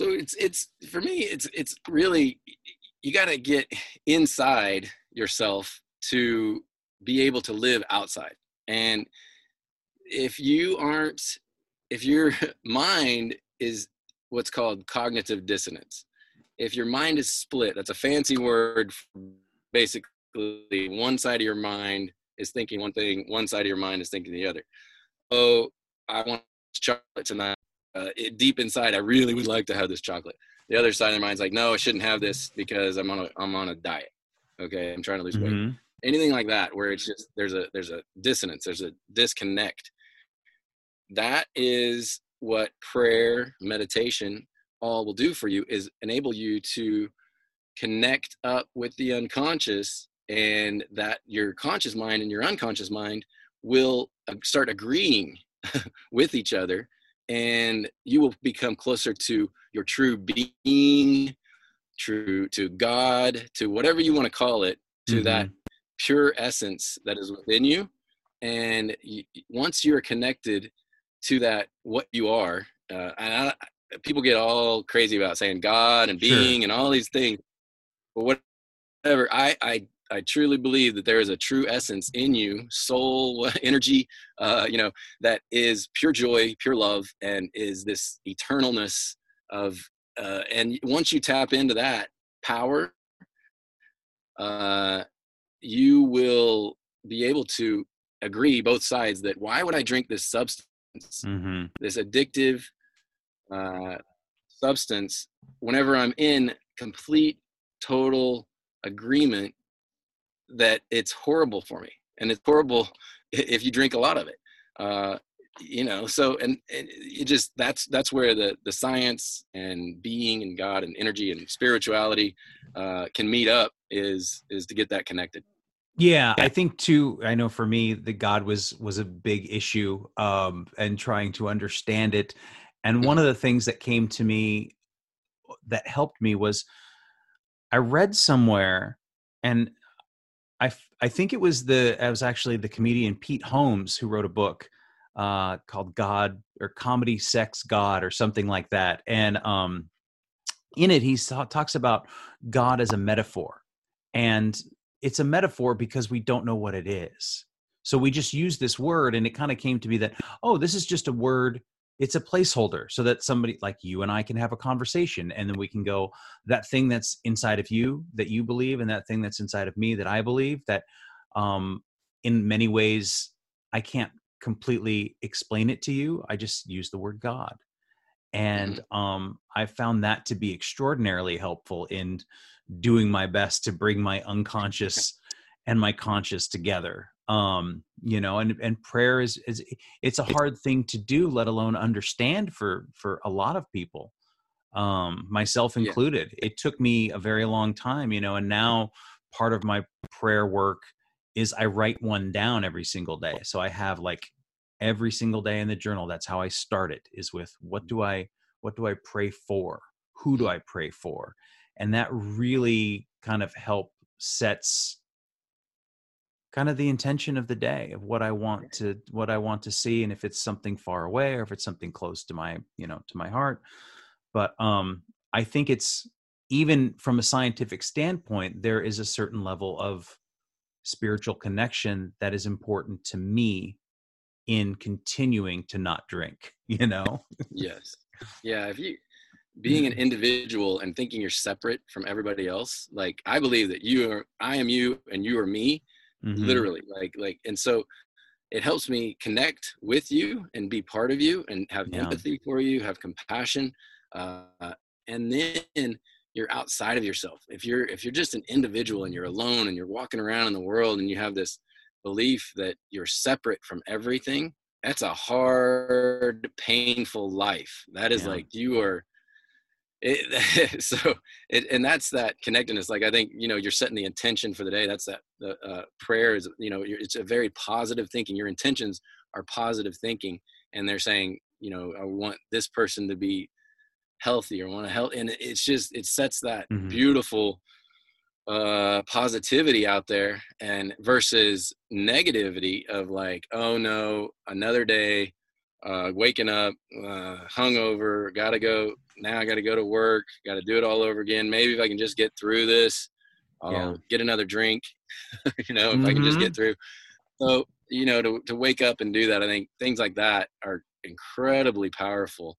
it's for me, it's really, you got to get inside yourself to be able to live outside. And if your mind is what's called cognitive dissonance, if your mind is split, that's a fancy word for basically one side of your mind is thinking one thing, one side of your mind is thinking the other. Oh, I want chocolate tonight. Deep inside, I really would like to have this chocolate. The other side of my mind's like, no, I shouldn't have this because I'm on a diet. Okay, I'm trying to lose weight. Anything like that, where it's just there's a dissonance, there's a disconnect. That is what prayer, meditation, all will do for you, is enable you to connect up with the unconscious, and that your conscious mind and your unconscious mind will start agreeing with each other. And you will become closer to your true being, true to God, to whatever you want to call it, to that pure essence that is within you. And once you're connected to that, what you are, and I, people get all crazy about saying God and being and all these things. But whatever, I truly believe that there is a true essence in you, soul, energy, that is pure joy, pure love, and is this eternalness of, and once you tap into that power, you will be able to agree both sides that why would I drink this substance, this addictive substance, whenever I'm in complete, total agreement that it's horrible for me, and it's horrible if you drink a lot of it, so, and it just, that's where the science and being and God and energy and spirituality, can meet up is to get that connected. Yeah. I think too, I know for me, the God was a big issue, and trying to understand it. And one of the things that came to me that helped me was I read somewhere, and I think it was actually the comedian Pete Holmes who wrote a book called God, or Comedy, Sex, God, or something like that. And in it, he talks about God as a metaphor. And it's a metaphor because we don't know what it is. So we just use this word, and it kind of came to be that, oh, this is just a word. It's a placeholder so that somebody like you and I can have a conversation, and then we can go, that thing that's inside of you that you believe, and that thing that's inside of me that I believe, that in many ways I can't completely explain it to you. I just use the word God. And I found that to be extraordinarily helpful in doing my best to bring my unconscious and my conscious together. And prayer is it's a hard thing to do, let alone understand for a lot of people, myself included. Yeah. It took me a very long time, and now part of my prayer work is I write one down every single day. So I have like every single day in the journal. That's how I start it, is with what do I pray for? Who do I pray for? And that really kind of sets kind of the intention of the day, of what I want to see. And if it's something far away, or if it's something close to my, to my heart. But I think it's, even from a scientific standpoint, there is a certain level of spiritual connection that is important to me in continuing to not drink, Yes. Yeah. If you, being an individual and thinking you're separate from everybody else, like I believe that I am you and you are me. Mm-hmm. Literally, and so it helps me connect with you and be part of you and have empathy for you, have compassion, and then you're outside of yourself. If you're just an individual and you're alone and you're walking around in the world and you have this belief that you're separate from everything, that's a hard, painful life. That is like you are. And that's that connectedness. Like, I think, you're setting the intention for the day. That's that the prayer is, it's a very positive thinking. Your intentions are positive thinking. And they're saying, I want this person to be healthy, or want to help. And it's just, it sets that beautiful positivity out there, and versus negativity of like, oh no, another day, waking up, hungover, I got to go to work, got to do it all over again. Maybe if I can just get through this, I'll get another drink, if I can just get through. So, to wake up and do that, I think things like that are incredibly powerful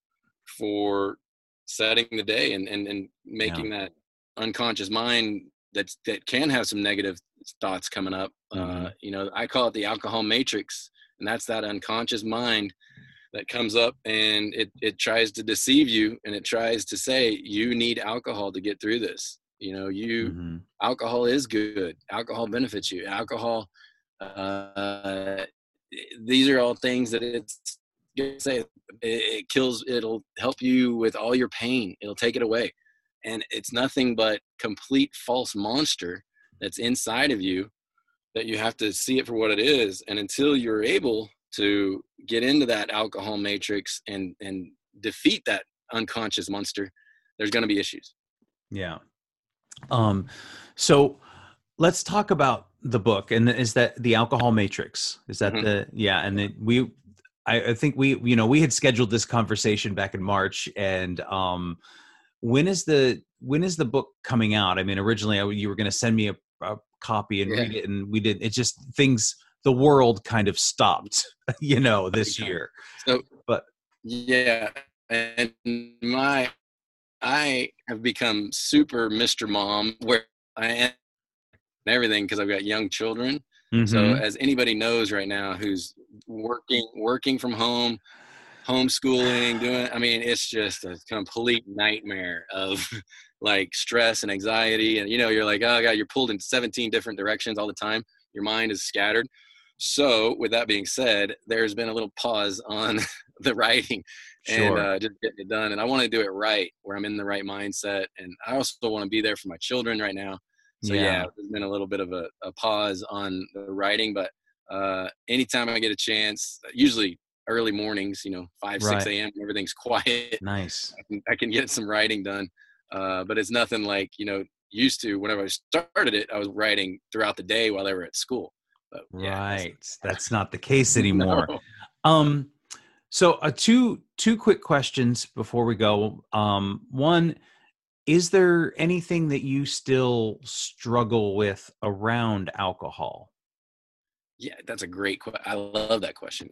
for setting the day and making that unconscious mind that can have some negative thoughts coming up. I call it the alcohol matrix, and that's that unconscious mind that comes up, and it tries to deceive you, and it tries to say you need alcohol to get through this. Alcohol is good. Alcohol benefits you. Alcohol. These are all things that it's going to say it kills. It'll help you with all your pain. It'll take it away, and it's nothing but complete false monster that's inside of you that you have to see it for what it is. And until you're able to get into that alcohol matrix and defeat that unconscious monster, there's going to be issues. Yeah. So let's talk about the book, and is that The Alcohol Matrix? Is that the, yeah. And then I think we had scheduled this conversation back in March, and when is the book coming out? I mean, originally you were going to send me a copy and read it, and we did. It just the world kind of stopped, this year. And I have become super Mr. Mom, where I am and everything, because I've got young children. Mm-hmm. So as anybody knows right now, who's working from home, homeschooling, it's just a complete nightmare of like stress and anxiety. And, you're like, oh God, you're pulled in 17 different directions all the time. Your mind is scattered. So with that being said, there's been a little pause on the writing and just getting it done. And I want to do it right, where I'm in the right mindset. And I also want to be there for my children right now. So there's been a little bit of a pause on the writing, but anytime I get a chance, usually early mornings, 5, 6 a.m., everything's quiet. Nice. I can get some writing done, but it's nothing like, used to. Whenever I started it, I was writing throughout the day while they were at school. But, that's not the case anymore. No. Two quick questions before we go. One, is there anything that you still struggle with around alcohol? Yeah, that's a great question. I love that question.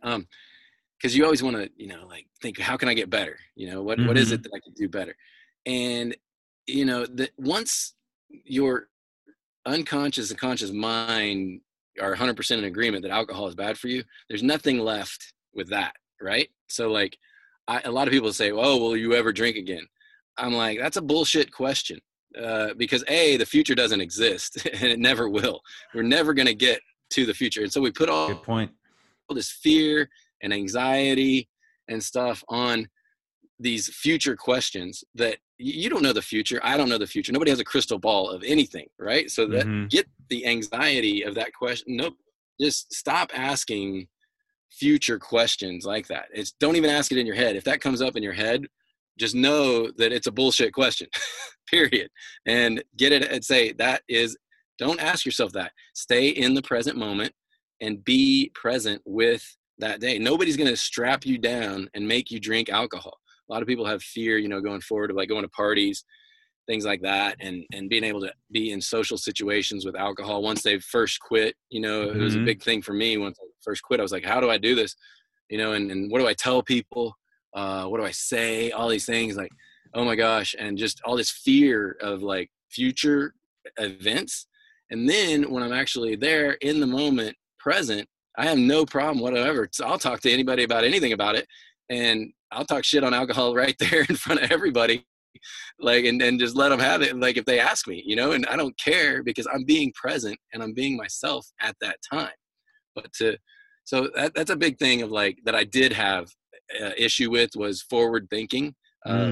Because you always want to, think, how can I get better? What is it that I can do better? And that once your unconscious and conscious mind are 100% in agreement that alcohol is bad for you, there's nothing left with that, right? So like, a lot of people say, "Oh, will you ever drink again?" I'm like, that's a bullshit question, because the future doesn't exist and it never will. We're never going to get to the future. And so we put all this fear and anxiety and stuff on these future questions that you don't know the future. I don't know the future. Nobody has a crystal ball of anything, right? So that get the anxiety of that question. Nope. Just stop asking future questions like that. Don't even ask it in your head. If that comes up in your head, just know that it's a bullshit question, period. And get it and say, don't ask yourself that. Stay in the present moment and be present with that day. Nobody's going to strap you down and make you drink alcohol. A lot of people have fear, going forward, of like going to parties, things like that, and being able to be in social situations with alcohol once they've first quit. It was a big thing for me. Once I first quit, I was like, how do I do this? And what do I tell people? What do I say? All these things, like, oh my gosh. And just all this fear of like future events. And then when I'm actually there in the moment, present, I have no problem whatsoever. So I'll talk to anybody about anything about it. And I'll talk shit on alcohol right there in front of everybody. Like, and just let them have it. Like if they ask me, and I don't care, because I'm being present and I'm being myself at that time. So that's a big thing of like, that I did have issue with, was forward thinking,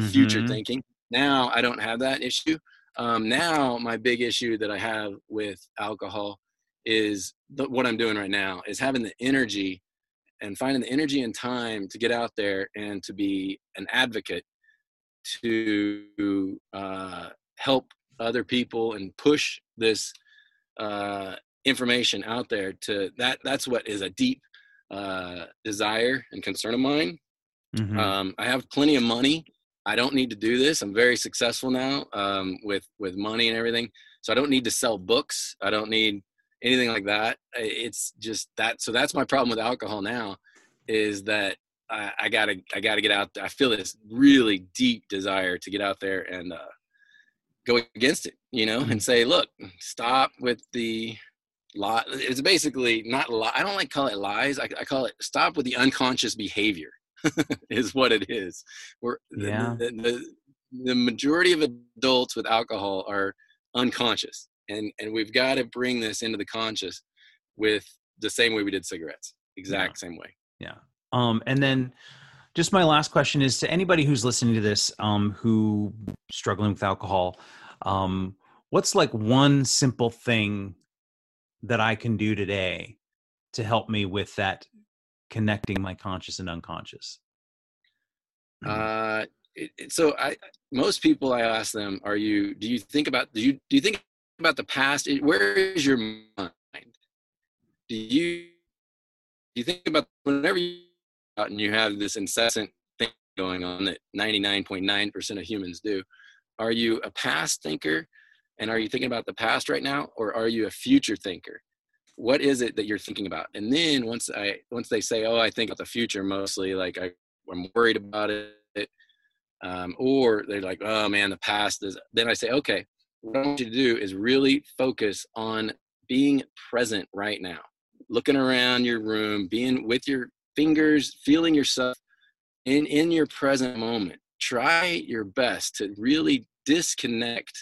future thinking. Now I don't have that issue. Now my big issue that I have with alcohol is what I'm doing right now is having the energy and finding the energy and time to get out there and to be an advocate to help other people and push this information out there to that. That's what is a deep desire and concern of mine. I have plenty of money. I don't need to do this. I'm very successful now with money and everything. So I don't need to sell books. I don't need anything like that. It's just that. So that's my problem with alcohol now, is that I gotta get out there. I feel this really deep desire to get out there and go against it, and say, look, stop with the lie. It's basically not lie. I don't like call it lies. I call it stop with the unconscious behavior. Is what it is. The majority of adults with alcohol are unconscious, and we've got to bring this into the conscious with the same way we did cigarettes. Same way. Yeah. And then just my last question is to anybody who's listening to this, who struggling with alcohol, what's like one simple thing that I can do today to help me with that, connecting my conscious and unconscious? Most people, I ask them, do you think about the past? Where is your mind? Do you think about whenever you and you have this incessant thing going on that 99.9% of humans do. Are you a past thinker, and are you thinking about the past right now, or are you a future thinker? What is it that you're thinking about? And then once they say, oh, I think about the future mostly, like I'm worried about it, or they're like, oh man, the past is, then I say, okay, what I want you to do is really focus on being present right now, looking around your room, being with your fingers, feeling yourself in your present moment. Try your best to really disconnect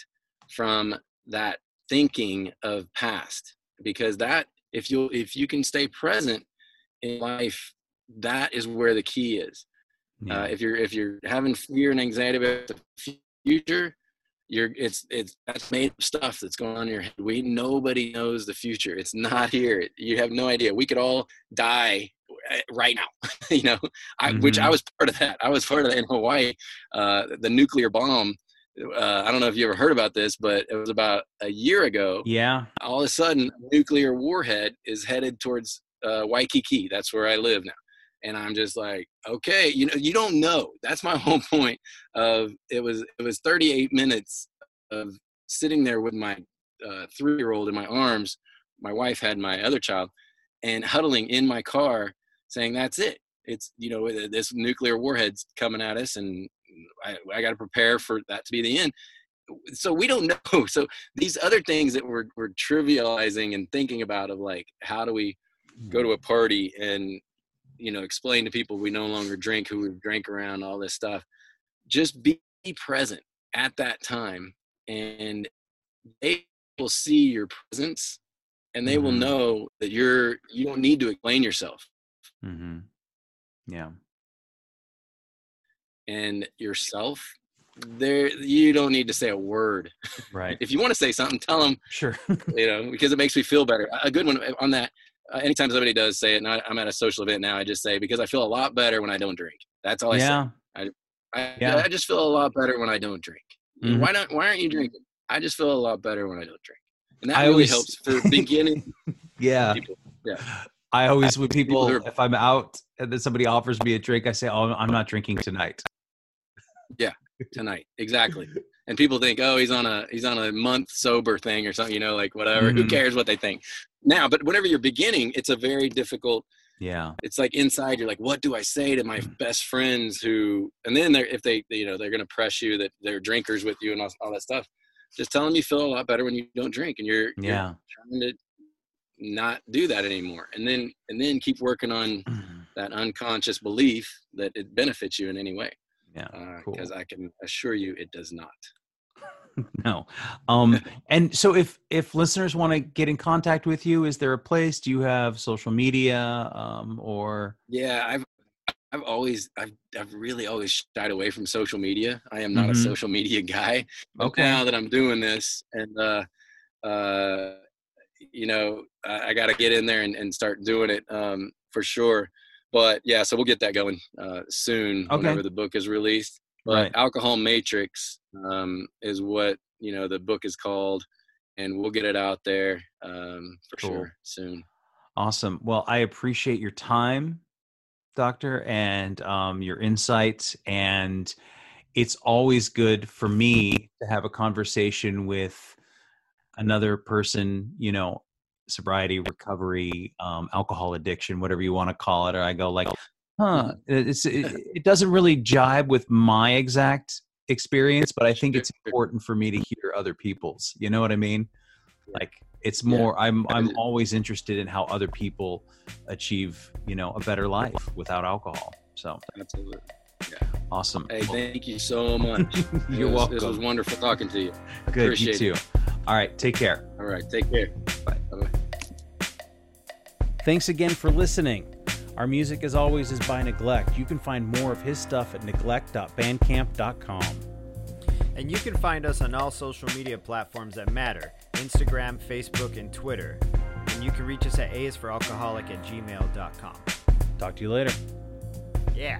from that thinking of past, because that, if you can stay present in life, that is where the key is. Yeah. If you're having fear and anxiety about the future, that's made up stuff that's going on in your head. Nobody knows the future. It's not here. You have no idea. We could all die right now, you know, which I was part of that. I was part of that in Hawaii. The nuclear bomb. I don't know if you ever heard about this, but it was about a year ago. Yeah. All of a sudden, nuclear warhead is headed towards Waikiki. That's where I live now. And I'm just like, okay, you know, you don't know. That's my whole point of it was 38 minutes of sitting there with my 3-year-old in my arms. My wife had my other child, and huddling in my car saying, that's it. It's, you know, this nuclear warhead's coming at us, and I got to prepare for that to be the end. So we don't know. So these other things that we're trivializing and thinking about, of like, how do we go to a party and, you know, explain to people we no longer drink, who we drank around, all this stuff. Just be present at that time, and they will see your presence, and they will know that you don't need to explain yourself. Mm-hmm. Yeah. And yourself, you don't need to say a word. Right. If you want to say something, tell them. Sure. You know, because it makes me feel better. A good one on that. Anytime somebody does say it, and I'm at a social event now, I just say, because I feel a lot better when I don't drink. That's all I say. I just feel a lot better when I don't drink. Mm-hmm. Why aren't you drinking? I just feel a lot better when I don't drink. And that really helps for beginning. Yeah. People. Yeah. I always, with people, if I'm out and then somebody offers me a drink, I say, oh, I'm not drinking tonight. Yeah, tonight. Exactly. And people think, oh, he's on a month sober thing or something, you know, like whatever. Mm-hmm. Who cares what they think now? But whenever you're beginning, it's a very difficult. Yeah. It's like inside, you're like, what do I say to my best friends who, and then they're going to press you that they're drinkers with you and all that stuff. Just tell them you feel a lot better when you don't drink, and you're trying to not do that anymore. And then keep working on that unconscious belief that it benefits you in any way. Yeah, because I can assure you it does not. No. And so if listeners want to get in contact with you, is there a place? Do you have social media or? Yeah, I've really always shied away from social media. I am not a social media guy. Okay. Now that I'm doing this, and you know, I got to get in there and start doing it for sure. But yeah, so we'll get that going soon, whenever the book is released. But right. Alcohol Matrix is what, you know, the book is called, and we'll get it out there sure soon. Awesome. Well, I appreciate your time, Doctor, and your insights. And it's always good for me to have a conversation with another person, you know, sobriety, recovery, alcohol addiction, whatever you want to call it. Or I go like, huh, it doesn't really jibe with my exact experience, but I think it's important for me to hear other people's, you know what I mean? Like it's more, I'm always interested in how other people achieve, you know, a better life without alcohol. So absolutely. Yeah. Awesome. Hey, thank you so much. You're welcome. This was wonderful talking to you. Good. Appreciate you too. All right. Take care. All right. Take care. Bye. Bye-bye. Thanks again for listening. Our music, as always, is by Neglect. You can find more of his stuff at neglect.bandcamp.com. And you can find us on all social media platforms that matter, Instagram, Facebook, and Twitter. And you can reach us at aisforalcoholic@gmail.com. Talk to you later. Yeah.